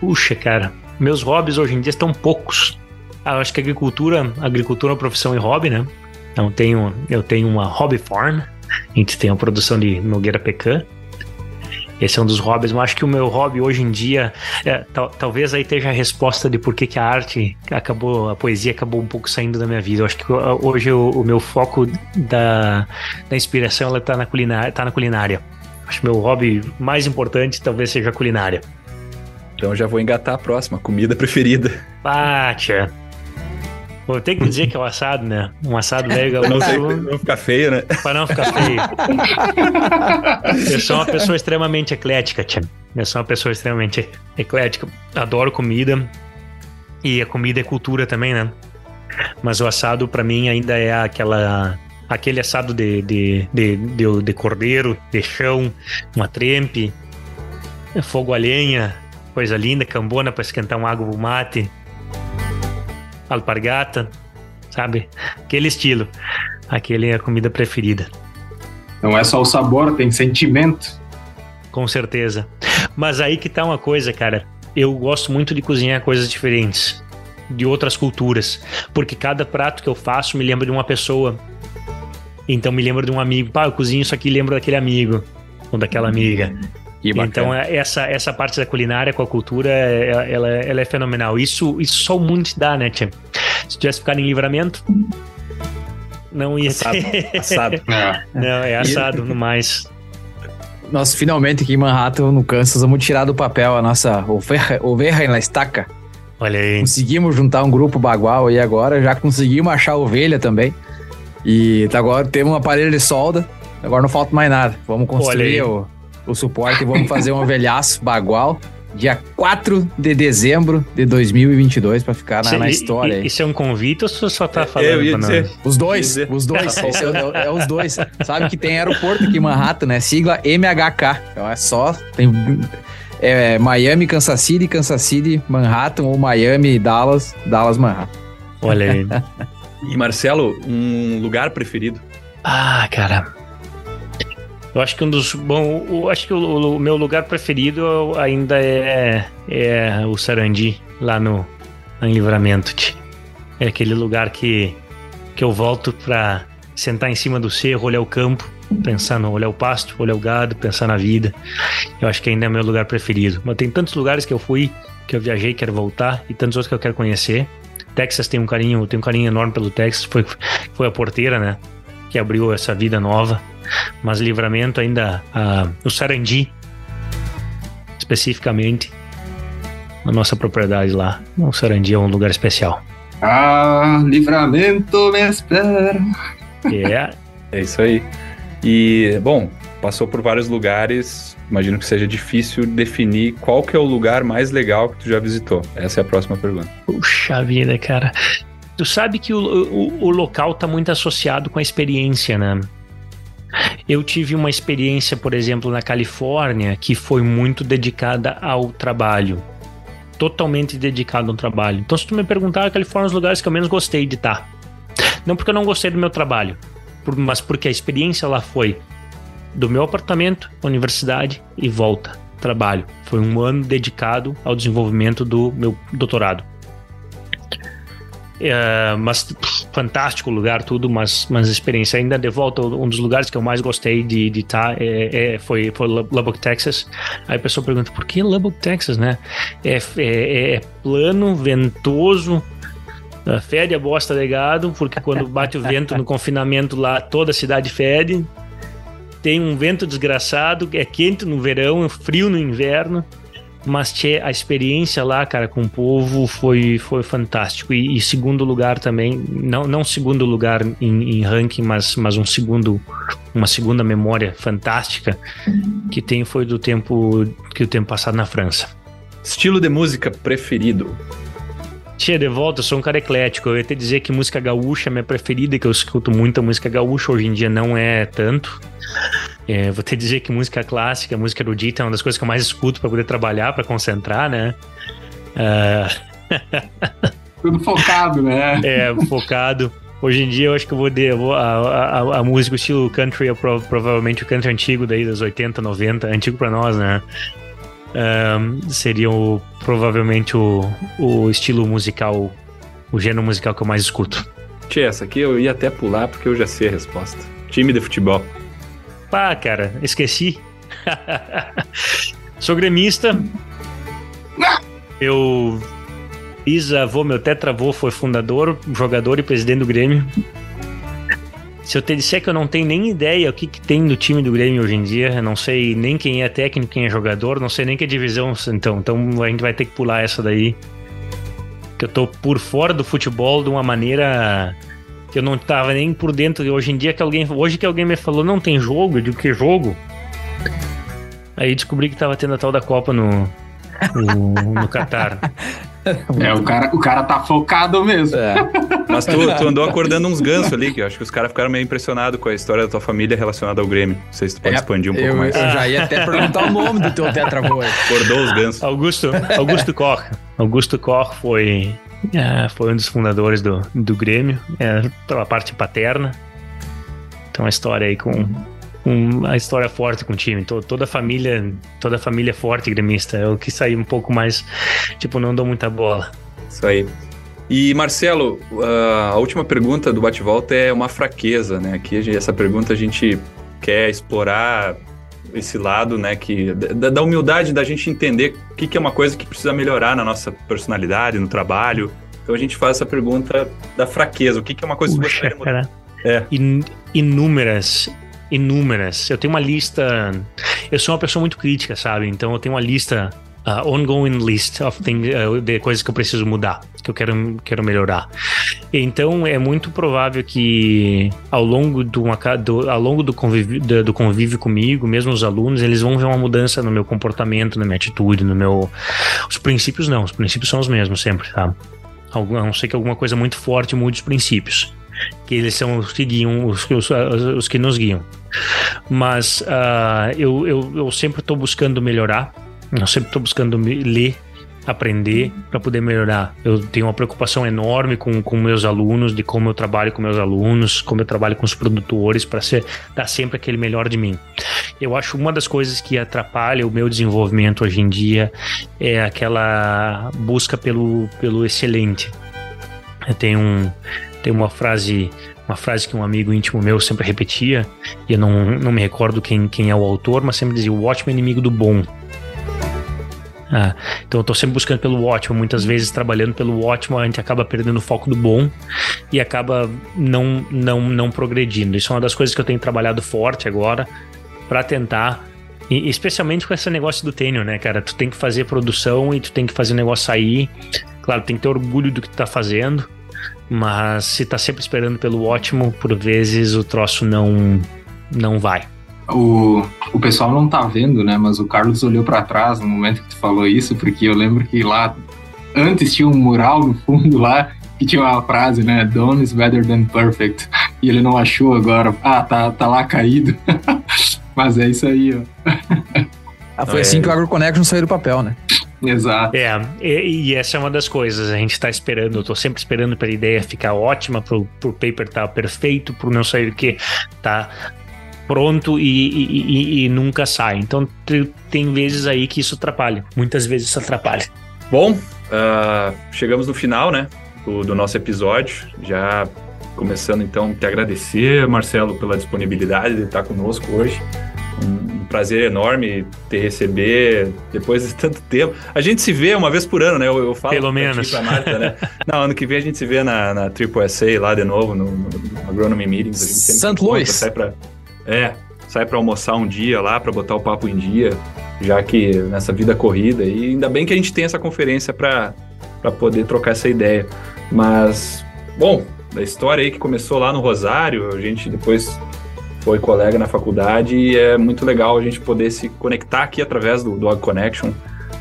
Puxa, cara, meus hobbies hoje em dia estão poucos. Ah, eu acho que agricultura, agricultura é uma profissão e hobby, né? Então tenho, eu tenho uma hobby farm, a gente tem uma produção de nogueira pecan. Esse é um dos hobbies, mas acho que o meu hobby hoje em dia, é, tal, talvez aí esteja a resposta de por que que a arte acabou, a poesia acabou um pouco saindo da minha vida. Eu acho que hoje eu, o meu foco da, da inspiração, ela tá na culinária, tá na culinária. Acho que meu hobby mais importante talvez seja a culinária. Então já vou engatar a próxima, comida preferida. Ah, tia. Vou ter que dizer que é o assado, né? Um assado velho gaúcho. Não sei, pra não ficar feio, né? Pra não ficar feio. Eu sou uma pessoa extremamente eclética, tia. Eu sou uma pessoa extremamente eclética. Adoro comida. E a comida é cultura também, né? Mas o assado, pra mim, ainda é aquela... Aquele assado de, de, de, de, de cordeiro, de chão, uma trempe, fogo a lenha, coisa linda, cambona pra esquentar um água pro mate... Alpargata, sabe? Aquele estilo. Aquele é a comida preferida. Não é só o sabor, tem sentimento. Com certeza. Mas aí que tá uma coisa, cara. Eu gosto muito de cozinhar coisas diferentes, de outras culturas. Porque cada prato que eu faço me lembra de uma pessoa. Então me lembra de um amigo. Pá, eu cozinho isso aqui e lembro daquele amigo. Ou daquela amiga. Então essa, essa parte da culinária com a cultura, ela, ela é fenomenal. Isso, isso só o mundo te dá, né, tia? Se tivesse ficado em Livramento, não ia assado, ter assado. Não, é assado no mais. Nós finalmente aqui em Manhattan, no Kansas, vamos tirar do papel a nossa oveja na estaca. Olha aí. Conseguimos juntar um grupo bagual aí agora, já conseguimos achar ovelha também. E agora temos um aparelho de solda, agora não falta mais nada. Vamos construir o o suporte e vamos fazer um ovelhaço bagual dia quatro de dezembro de dois mil e vinte e dois para ficar na, na história. E, e, isso é um convite ou você só tá falando? Eu dizer, os dois, os dois. é, é os dois. Sabe que tem aeroporto aqui em Manhattan, né? Sigla M H K. Então é só... Tem, é, Miami, Kansas City, Kansas City, Manhattan ou Miami, Dallas, Dallas, Manhattan. Olha aí. E Marcelo, um lugar preferido? Ah, cara... Eu acho que um dos bom, eu acho que o, o meu lugar preferido ainda é, é o Sarandi lá no, no Livramento. É aquele lugar que, que eu volto para sentar em cima do cerro, olhar o campo, pensar no olhar o pasto, olhar o gado, pensar na vida. Eu acho que ainda é o meu lugar preferido. Mas tem tantos lugares que eu fui, que eu viajei, quero voltar e tantos outros que eu quero conhecer. Texas tem um carinho, tem um carinho enorme pelo Texas. Foi foi a porteira, né, que abriu essa vida nova. Mas Livramento ainda, uh, o Sarandi, especificamente, a nossa propriedade lá. O Sarandi é um lugar especial. Ah, Livramento me espera. É. É isso aí. E, bom, passou por vários lugares, imagino que seja difícil definir qual que é o lugar mais legal que tu já visitou. Essa é a próxima pergunta. Puxa vida, cara. Tu sabe que o, o, o local tá muito associado com a experiência, né? Eu tive uma experiência, por exemplo, na Califórnia, que foi muito dedicada ao trabalho. Totalmente dedicada ao trabalho. Então, se tu me perguntar, quais foram os lugares que eu menos gostei de estar? Não porque eu não gostei do meu trabalho, mas porque a experiência lá foi do meu apartamento, universidade e volta, trabalho. Foi um ano dedicado ao desenvolvimento do meu doutorado. Uh, mas pff, fantástico lugar, tudo, mas, mas a experiência ainda de volta. Um dos lugares que eu mais gostei de estar tá, é, é, foi, foi Lubbock, Texas. Aí a pessoa pergunta, por que Lubbock, Texas, né? É, é, é plano, ventoso, fede a bosta de gado, porque quando bate o vento no confinamento lá, toda a cidade fede. Tem um vento desgraçado, é quente no verão, é frio no inverno. Mas tchê, a experiência lá, cara, com o povo foi, foi fantástico. E, e segundo lugar também, não, não segundo lugar em, em ranking, mas, mas um segundo, uma segunda memória fantástica que tem foi do tempo que eu tenho passado na França. Estilo de música preferido? Tchê, de volta, eu sou um cara eclético. Eu ia até dizer que música gaúcha é minha preferida, que eu escuto muita música gaúcha, hoje em dia não é tanto. É, vou ter que dizer que música clássica, música erudita é uma das coisas que eu mais escuto para poder trabalhar, para concentrar, né? Uh... Tudo focado, né? É, focado. Hoje em dia eu acho que eu vou... De, eu vou a, a, a música estilo country é prov, provavelmente o country antigo daí das oitenta, noventa, antigo para nós, né? Uh, seria o, provavelmente o, o estilo musical, o gênero musical que eu mais escuto. Tchê, essa aqui eu ia até pular porque eu já sei a resposta. Time de futebol. Pá, cara, esqueci. Sou gremista. Eu bisavô, meu tetravô foi fundador, jogador e presidente do Grêmio. Se eu te disser que eu não tenho nem ideia o que, que tem no time do Grêmio hoje em dia, eu não sei nem quem é técnico, quem é jogador, não sei nem que divisão, então, então a gente vai ter que pular essa daí. Que eu tô por fora do futebol de uma maneira... que eu não tava nem por dentro. Hoje em dia que alguém, hoje que alguém me falou, não tem jogo, eu digo, que jogo? Aí descobri que tava tendo a tal da Copa no no, no Qatar. É, o cara, o cara tá focado mesmo. É. Mas tu, tu andou acordando uns gansos ali, que eu acho que os caras ficaram meio impressionados com a história da tua família relacionada ao Grêmio. Não sei se tu pode é, expandir um eu, pouco mais. Eu já ia até perguntar o nome do teu tetravô. Acordou os gansos. Augusto, Augusto Koch. Augusto Koch foi... É, foi um dos fundadores do, do Grêmio, é, pela parte paterna. Então a história aí com, com a história forte com o time, Tô, toda a família, toda a família forte gremista. Eu quis sair um pouco mais, tipo, não dou muita bola. Isso aí. E Marcelo, a última pergunta do bate-volta é uma fraqueza, né? Aqui essa pergunta a gente quer explorar esse lado, né, que, da, da humildade, da gente entender o que, que é uma coisa que precisa melhorar na nossa personalidade, no trabalho. Então a gente faz essa pergunta da fraqueza, o que, que é uma coisa... Puxa, que você cara. É. In, inúmeras, inúmeras. Eu tenho uma lista... Eu sou uma pessoa muito crítica, sabe? Então eu tenho uma lista uh, ongoing list of things, uh, de coisas que eu preciso mudar, que eu quero, quero melhorar. Então, é muito provável que ao longo do, uma, do, ao longo do, convívio, do, do convívio comigo, mesmo os alunos, eles vão ver uma mudança no meu comportamento, na minha atitude, no meu... Os princípios não, os princípios são os mesmos sempre, tá? A não ser que alguma coisa muito forte mude os princípios, que eles são os que guiam, os, os, os que nos guiam. Mas uh, eu, eu, eu sempre estou buscando melhorar, eu sempre estou buscando ler, aprender para poder melhorar. Eu tenho uma preocupação enorme com, com meus alunos, de como eu trabalho com meus alunos, como eu trabalho com os produtores, para dar sempre aquele melhor de mim. Eu acho uma das coisas que atrapalha o meu desenvolvimento hoje em dia é aquela busca pelo, pelo excelente. Eu tenho um... Tem uma frase, uma frase que um amigo íntimo meu sempre repetia, e eu não, não me recordo quem, quem é o autor, mas sempre dizia: o ótimo é inimigo do bom. Ah, então eu tô sempre buscando pelo ótimo, muitas vezes trabalhando pelo ótimo, a gente acaba perdendo o foco do bom e acaba não, não, não progredindo. Isso é uma das coisas que eu tenho trabalhado forte agora para tentar... E especialmente com esse negócio do tênis, né, cara? Tu tem que fazer produção e tu tem que fazer o negócio sair. Claro, tem que ter orgulho do que tu tá fazendo, mas se tá sempre esperando pelo ótimo, por vezes o troço não, não vai. O, o pessoal não tá vendo, né? Mas o Carlos olhou pra trás no momento que tu falou isso, porque eu lembro que lá antes tinha um mural no fundo lá que tinha uma frase, né? Done is better than perfect. E ele não achou agora. Ah, tá, tá lá caído. Mas é isso aí, ó. Ah, foi é. assim que o AgroConnection saiu do papel, né? Exato. É, e, e essa é uma das coisas. A gente tá esperando, eu tô sempre esperando pra ideia ficar ótima, pro, pro paper tá perfeito, pro não sair o que tá pronto e, e, e, e nunca sai. Então tem vezes aí que isso atrapalha. Muitas vezes isso atrapalha. Bom, uh, chegamos no final, né, do, do nosso episódio. Já começando então, te agradecer, Marcelo, pela disponibilidade de estar conosco hoje. Um prazer enorme te receber depois de tanto tempo. A gente se vê uma vez por ano, né? Eu, eu falo pelo menos pra Marta, né? Não, ano que vem a gente se vê na, na Triple S A lá de novo, no, no Agronomy Meetings. Santo Luís. Sai pra, é, sai pra almoçar um dia lá, pra botar o papo em dia, já que nessa vida corrida. E ainda bem que a gente tem essa conferência pra, pra poder trocar essa ideia. Mas, bom, da história aí que começou lá no Rosário, a gente depois... foi colega na faculdade, e é muito legal a gente poder se conectar aqui através do, do Ag Connection,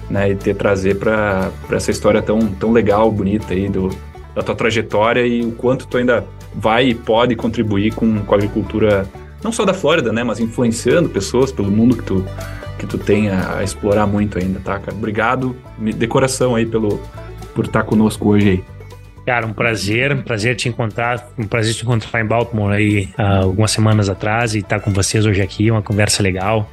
né, e ter trazer para essa história tão, tão legal, bonita aí do, da tua trajetória e o quanto tu ainda vai e pode contribuir com, com a agricultura, não só da Flórida, né, mas influenciando pessoas pelo mundo que tu, que tu tem a, a explorar muito ainda, tá, cara? Obrigado de coração aí pelo, por estar conosco hoje aí. Cara, um prazer, um prazer te encontrar, um prazer te encontrar em Baltimore aí uh, algumas semanas atrás e estar com vocês hoje aqui, uma conversa legal.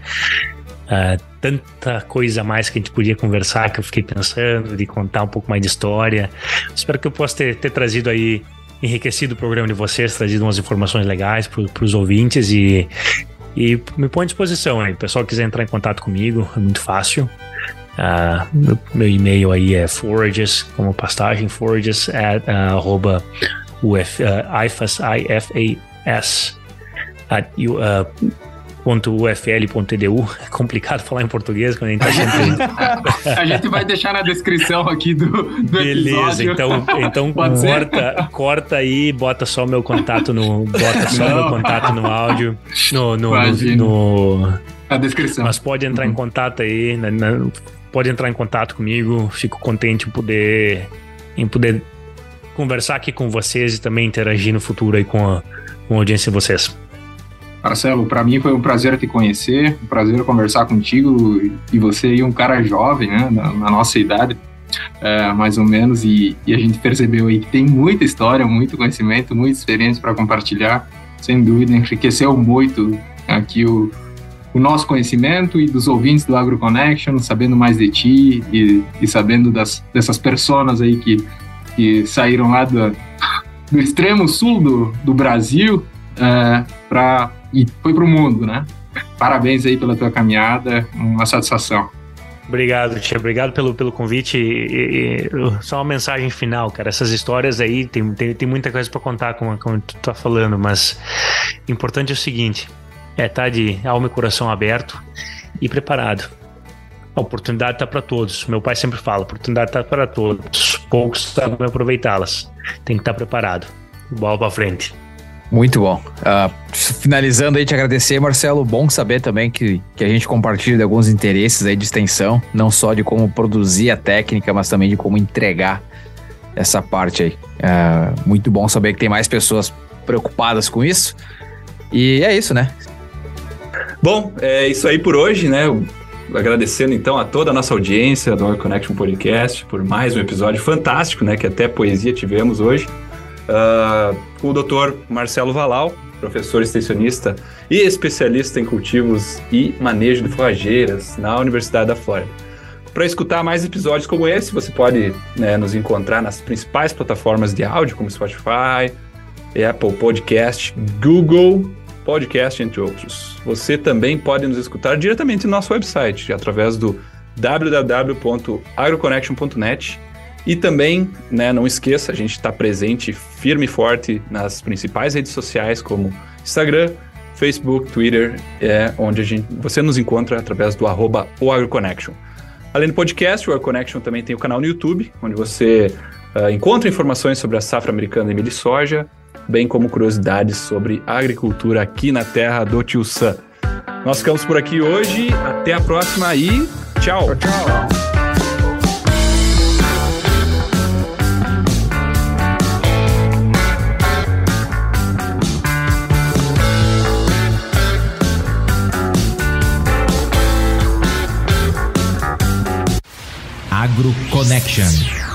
Uh, tanta coisa a mais que a gente podia conversar, que eu fiquei pensando, de contar um pouco mais de história. Espero que eu possa ter, ter trazido aí, enriquecido o programa de vocês, trazido umas informações legais para os ouvintes e, e me põe à disposição aí. O pessoal quiser entrar em contato comigo, é muito fácil. Uh, meu, meu e-mail aí é forrages, como pastagem, forrages at, uh, arroba uf, uh, ifas, ifas at, uh, ponto ufl ponto edu. É complicado falar em português quando a gente tá sempre... A gente vai deixar na descrição aqui do, do beleza, episódio. Então, então corta, corta aí, bota só meu contato no bota só meu contato no áudio no, no, no, no na descrição. Mas pode entrar uhum. em contato aí, na, na, pode entrar em contato comigo, fico contente em poder, em poder conversar aqui com vocês e também interagir no futuro aí com a, com a audiência de vocês. Marcelo, para mim foi um prazer te conhecer, um prazer conversar contigo, e você aí um cara jovem, né, na, na nossa idade, é, mais ou menos, e, e a gente percebeu aí que tem muita história, muito conhecimento, muita experiência para compartilhar, sem dúvida, enriqueceu muito aqui o o nosso conhecimento e dos ouvintes do AgroConnection, sabendo mais de ti e, e sabendo das, dessas personas aí que, que saíram lá do, do extremo sul do, do Brasil é, pra, e foi pro mundo, né? Parabéns aí pela tua caminhada, uma satisfação. Obrigado, Tia. Obrigado pelo, pelo convite. E, e, só uma mensagem final, cara. Essas histórias aí, tem, tem, tem muita coisa para contar como, como tu tá falando, mas o importante é o seguinte... É estar de alma e coração aberto e preparado. a oportunidade está para todos. Meu pai sempre fala, a oportunidade está para todos. Poucos sabem aproveitá-las. Tem que estar preparado. Bola para frente. Muito bom. Uh, finalizando aí, te agradecer, Marcelo. Bom saber também que, que a gente compartilha de alguns interesses aí de extensão, não só de como produzir a técnica, mas também de como entregar essa parte aí. Uh, muito bom saber que tem mais pessoas preocupadas com isso. E é isso, né? Bom, é isso aí por hoje, né? Agradecendo então a toda a nossa audiência do Agro Connection Podcast por mais um episódio fantástico, né? Que até poesia tivemos hoje. Uh, o doutor Marcelo Wallau, professor extensionista e especialista em cultivos e manejo de forrageiras na Universidade da Flórida. Para escutar mais episódios como esse, você pode, né, nos encontrar nas principais plataformas de áudio, como Spotify, Apple Podcast, Google Podcast, entre outros. Você também pode nos escutar diretamente no nosso website, através do w w w ponto agroconnection ponto net. E também, né, não esqueça, a gente está presente firme e forte nas principais redes sociais como Instagram, Facebook, Twitter, é onde a gente, você nos encontra através do arroba o AgroConnection. Além do podcast, o AgroConnection também tem o canal no YouTube, onde você uh, encontra informações sobre a safra americana de milho e soja, bem como curiosidades sobre a agricultura aqui na terra do Tio Sam. Nós ficamos por aqui hoje, até a próxima e tchau! Tchau, tchau. Agro Connection.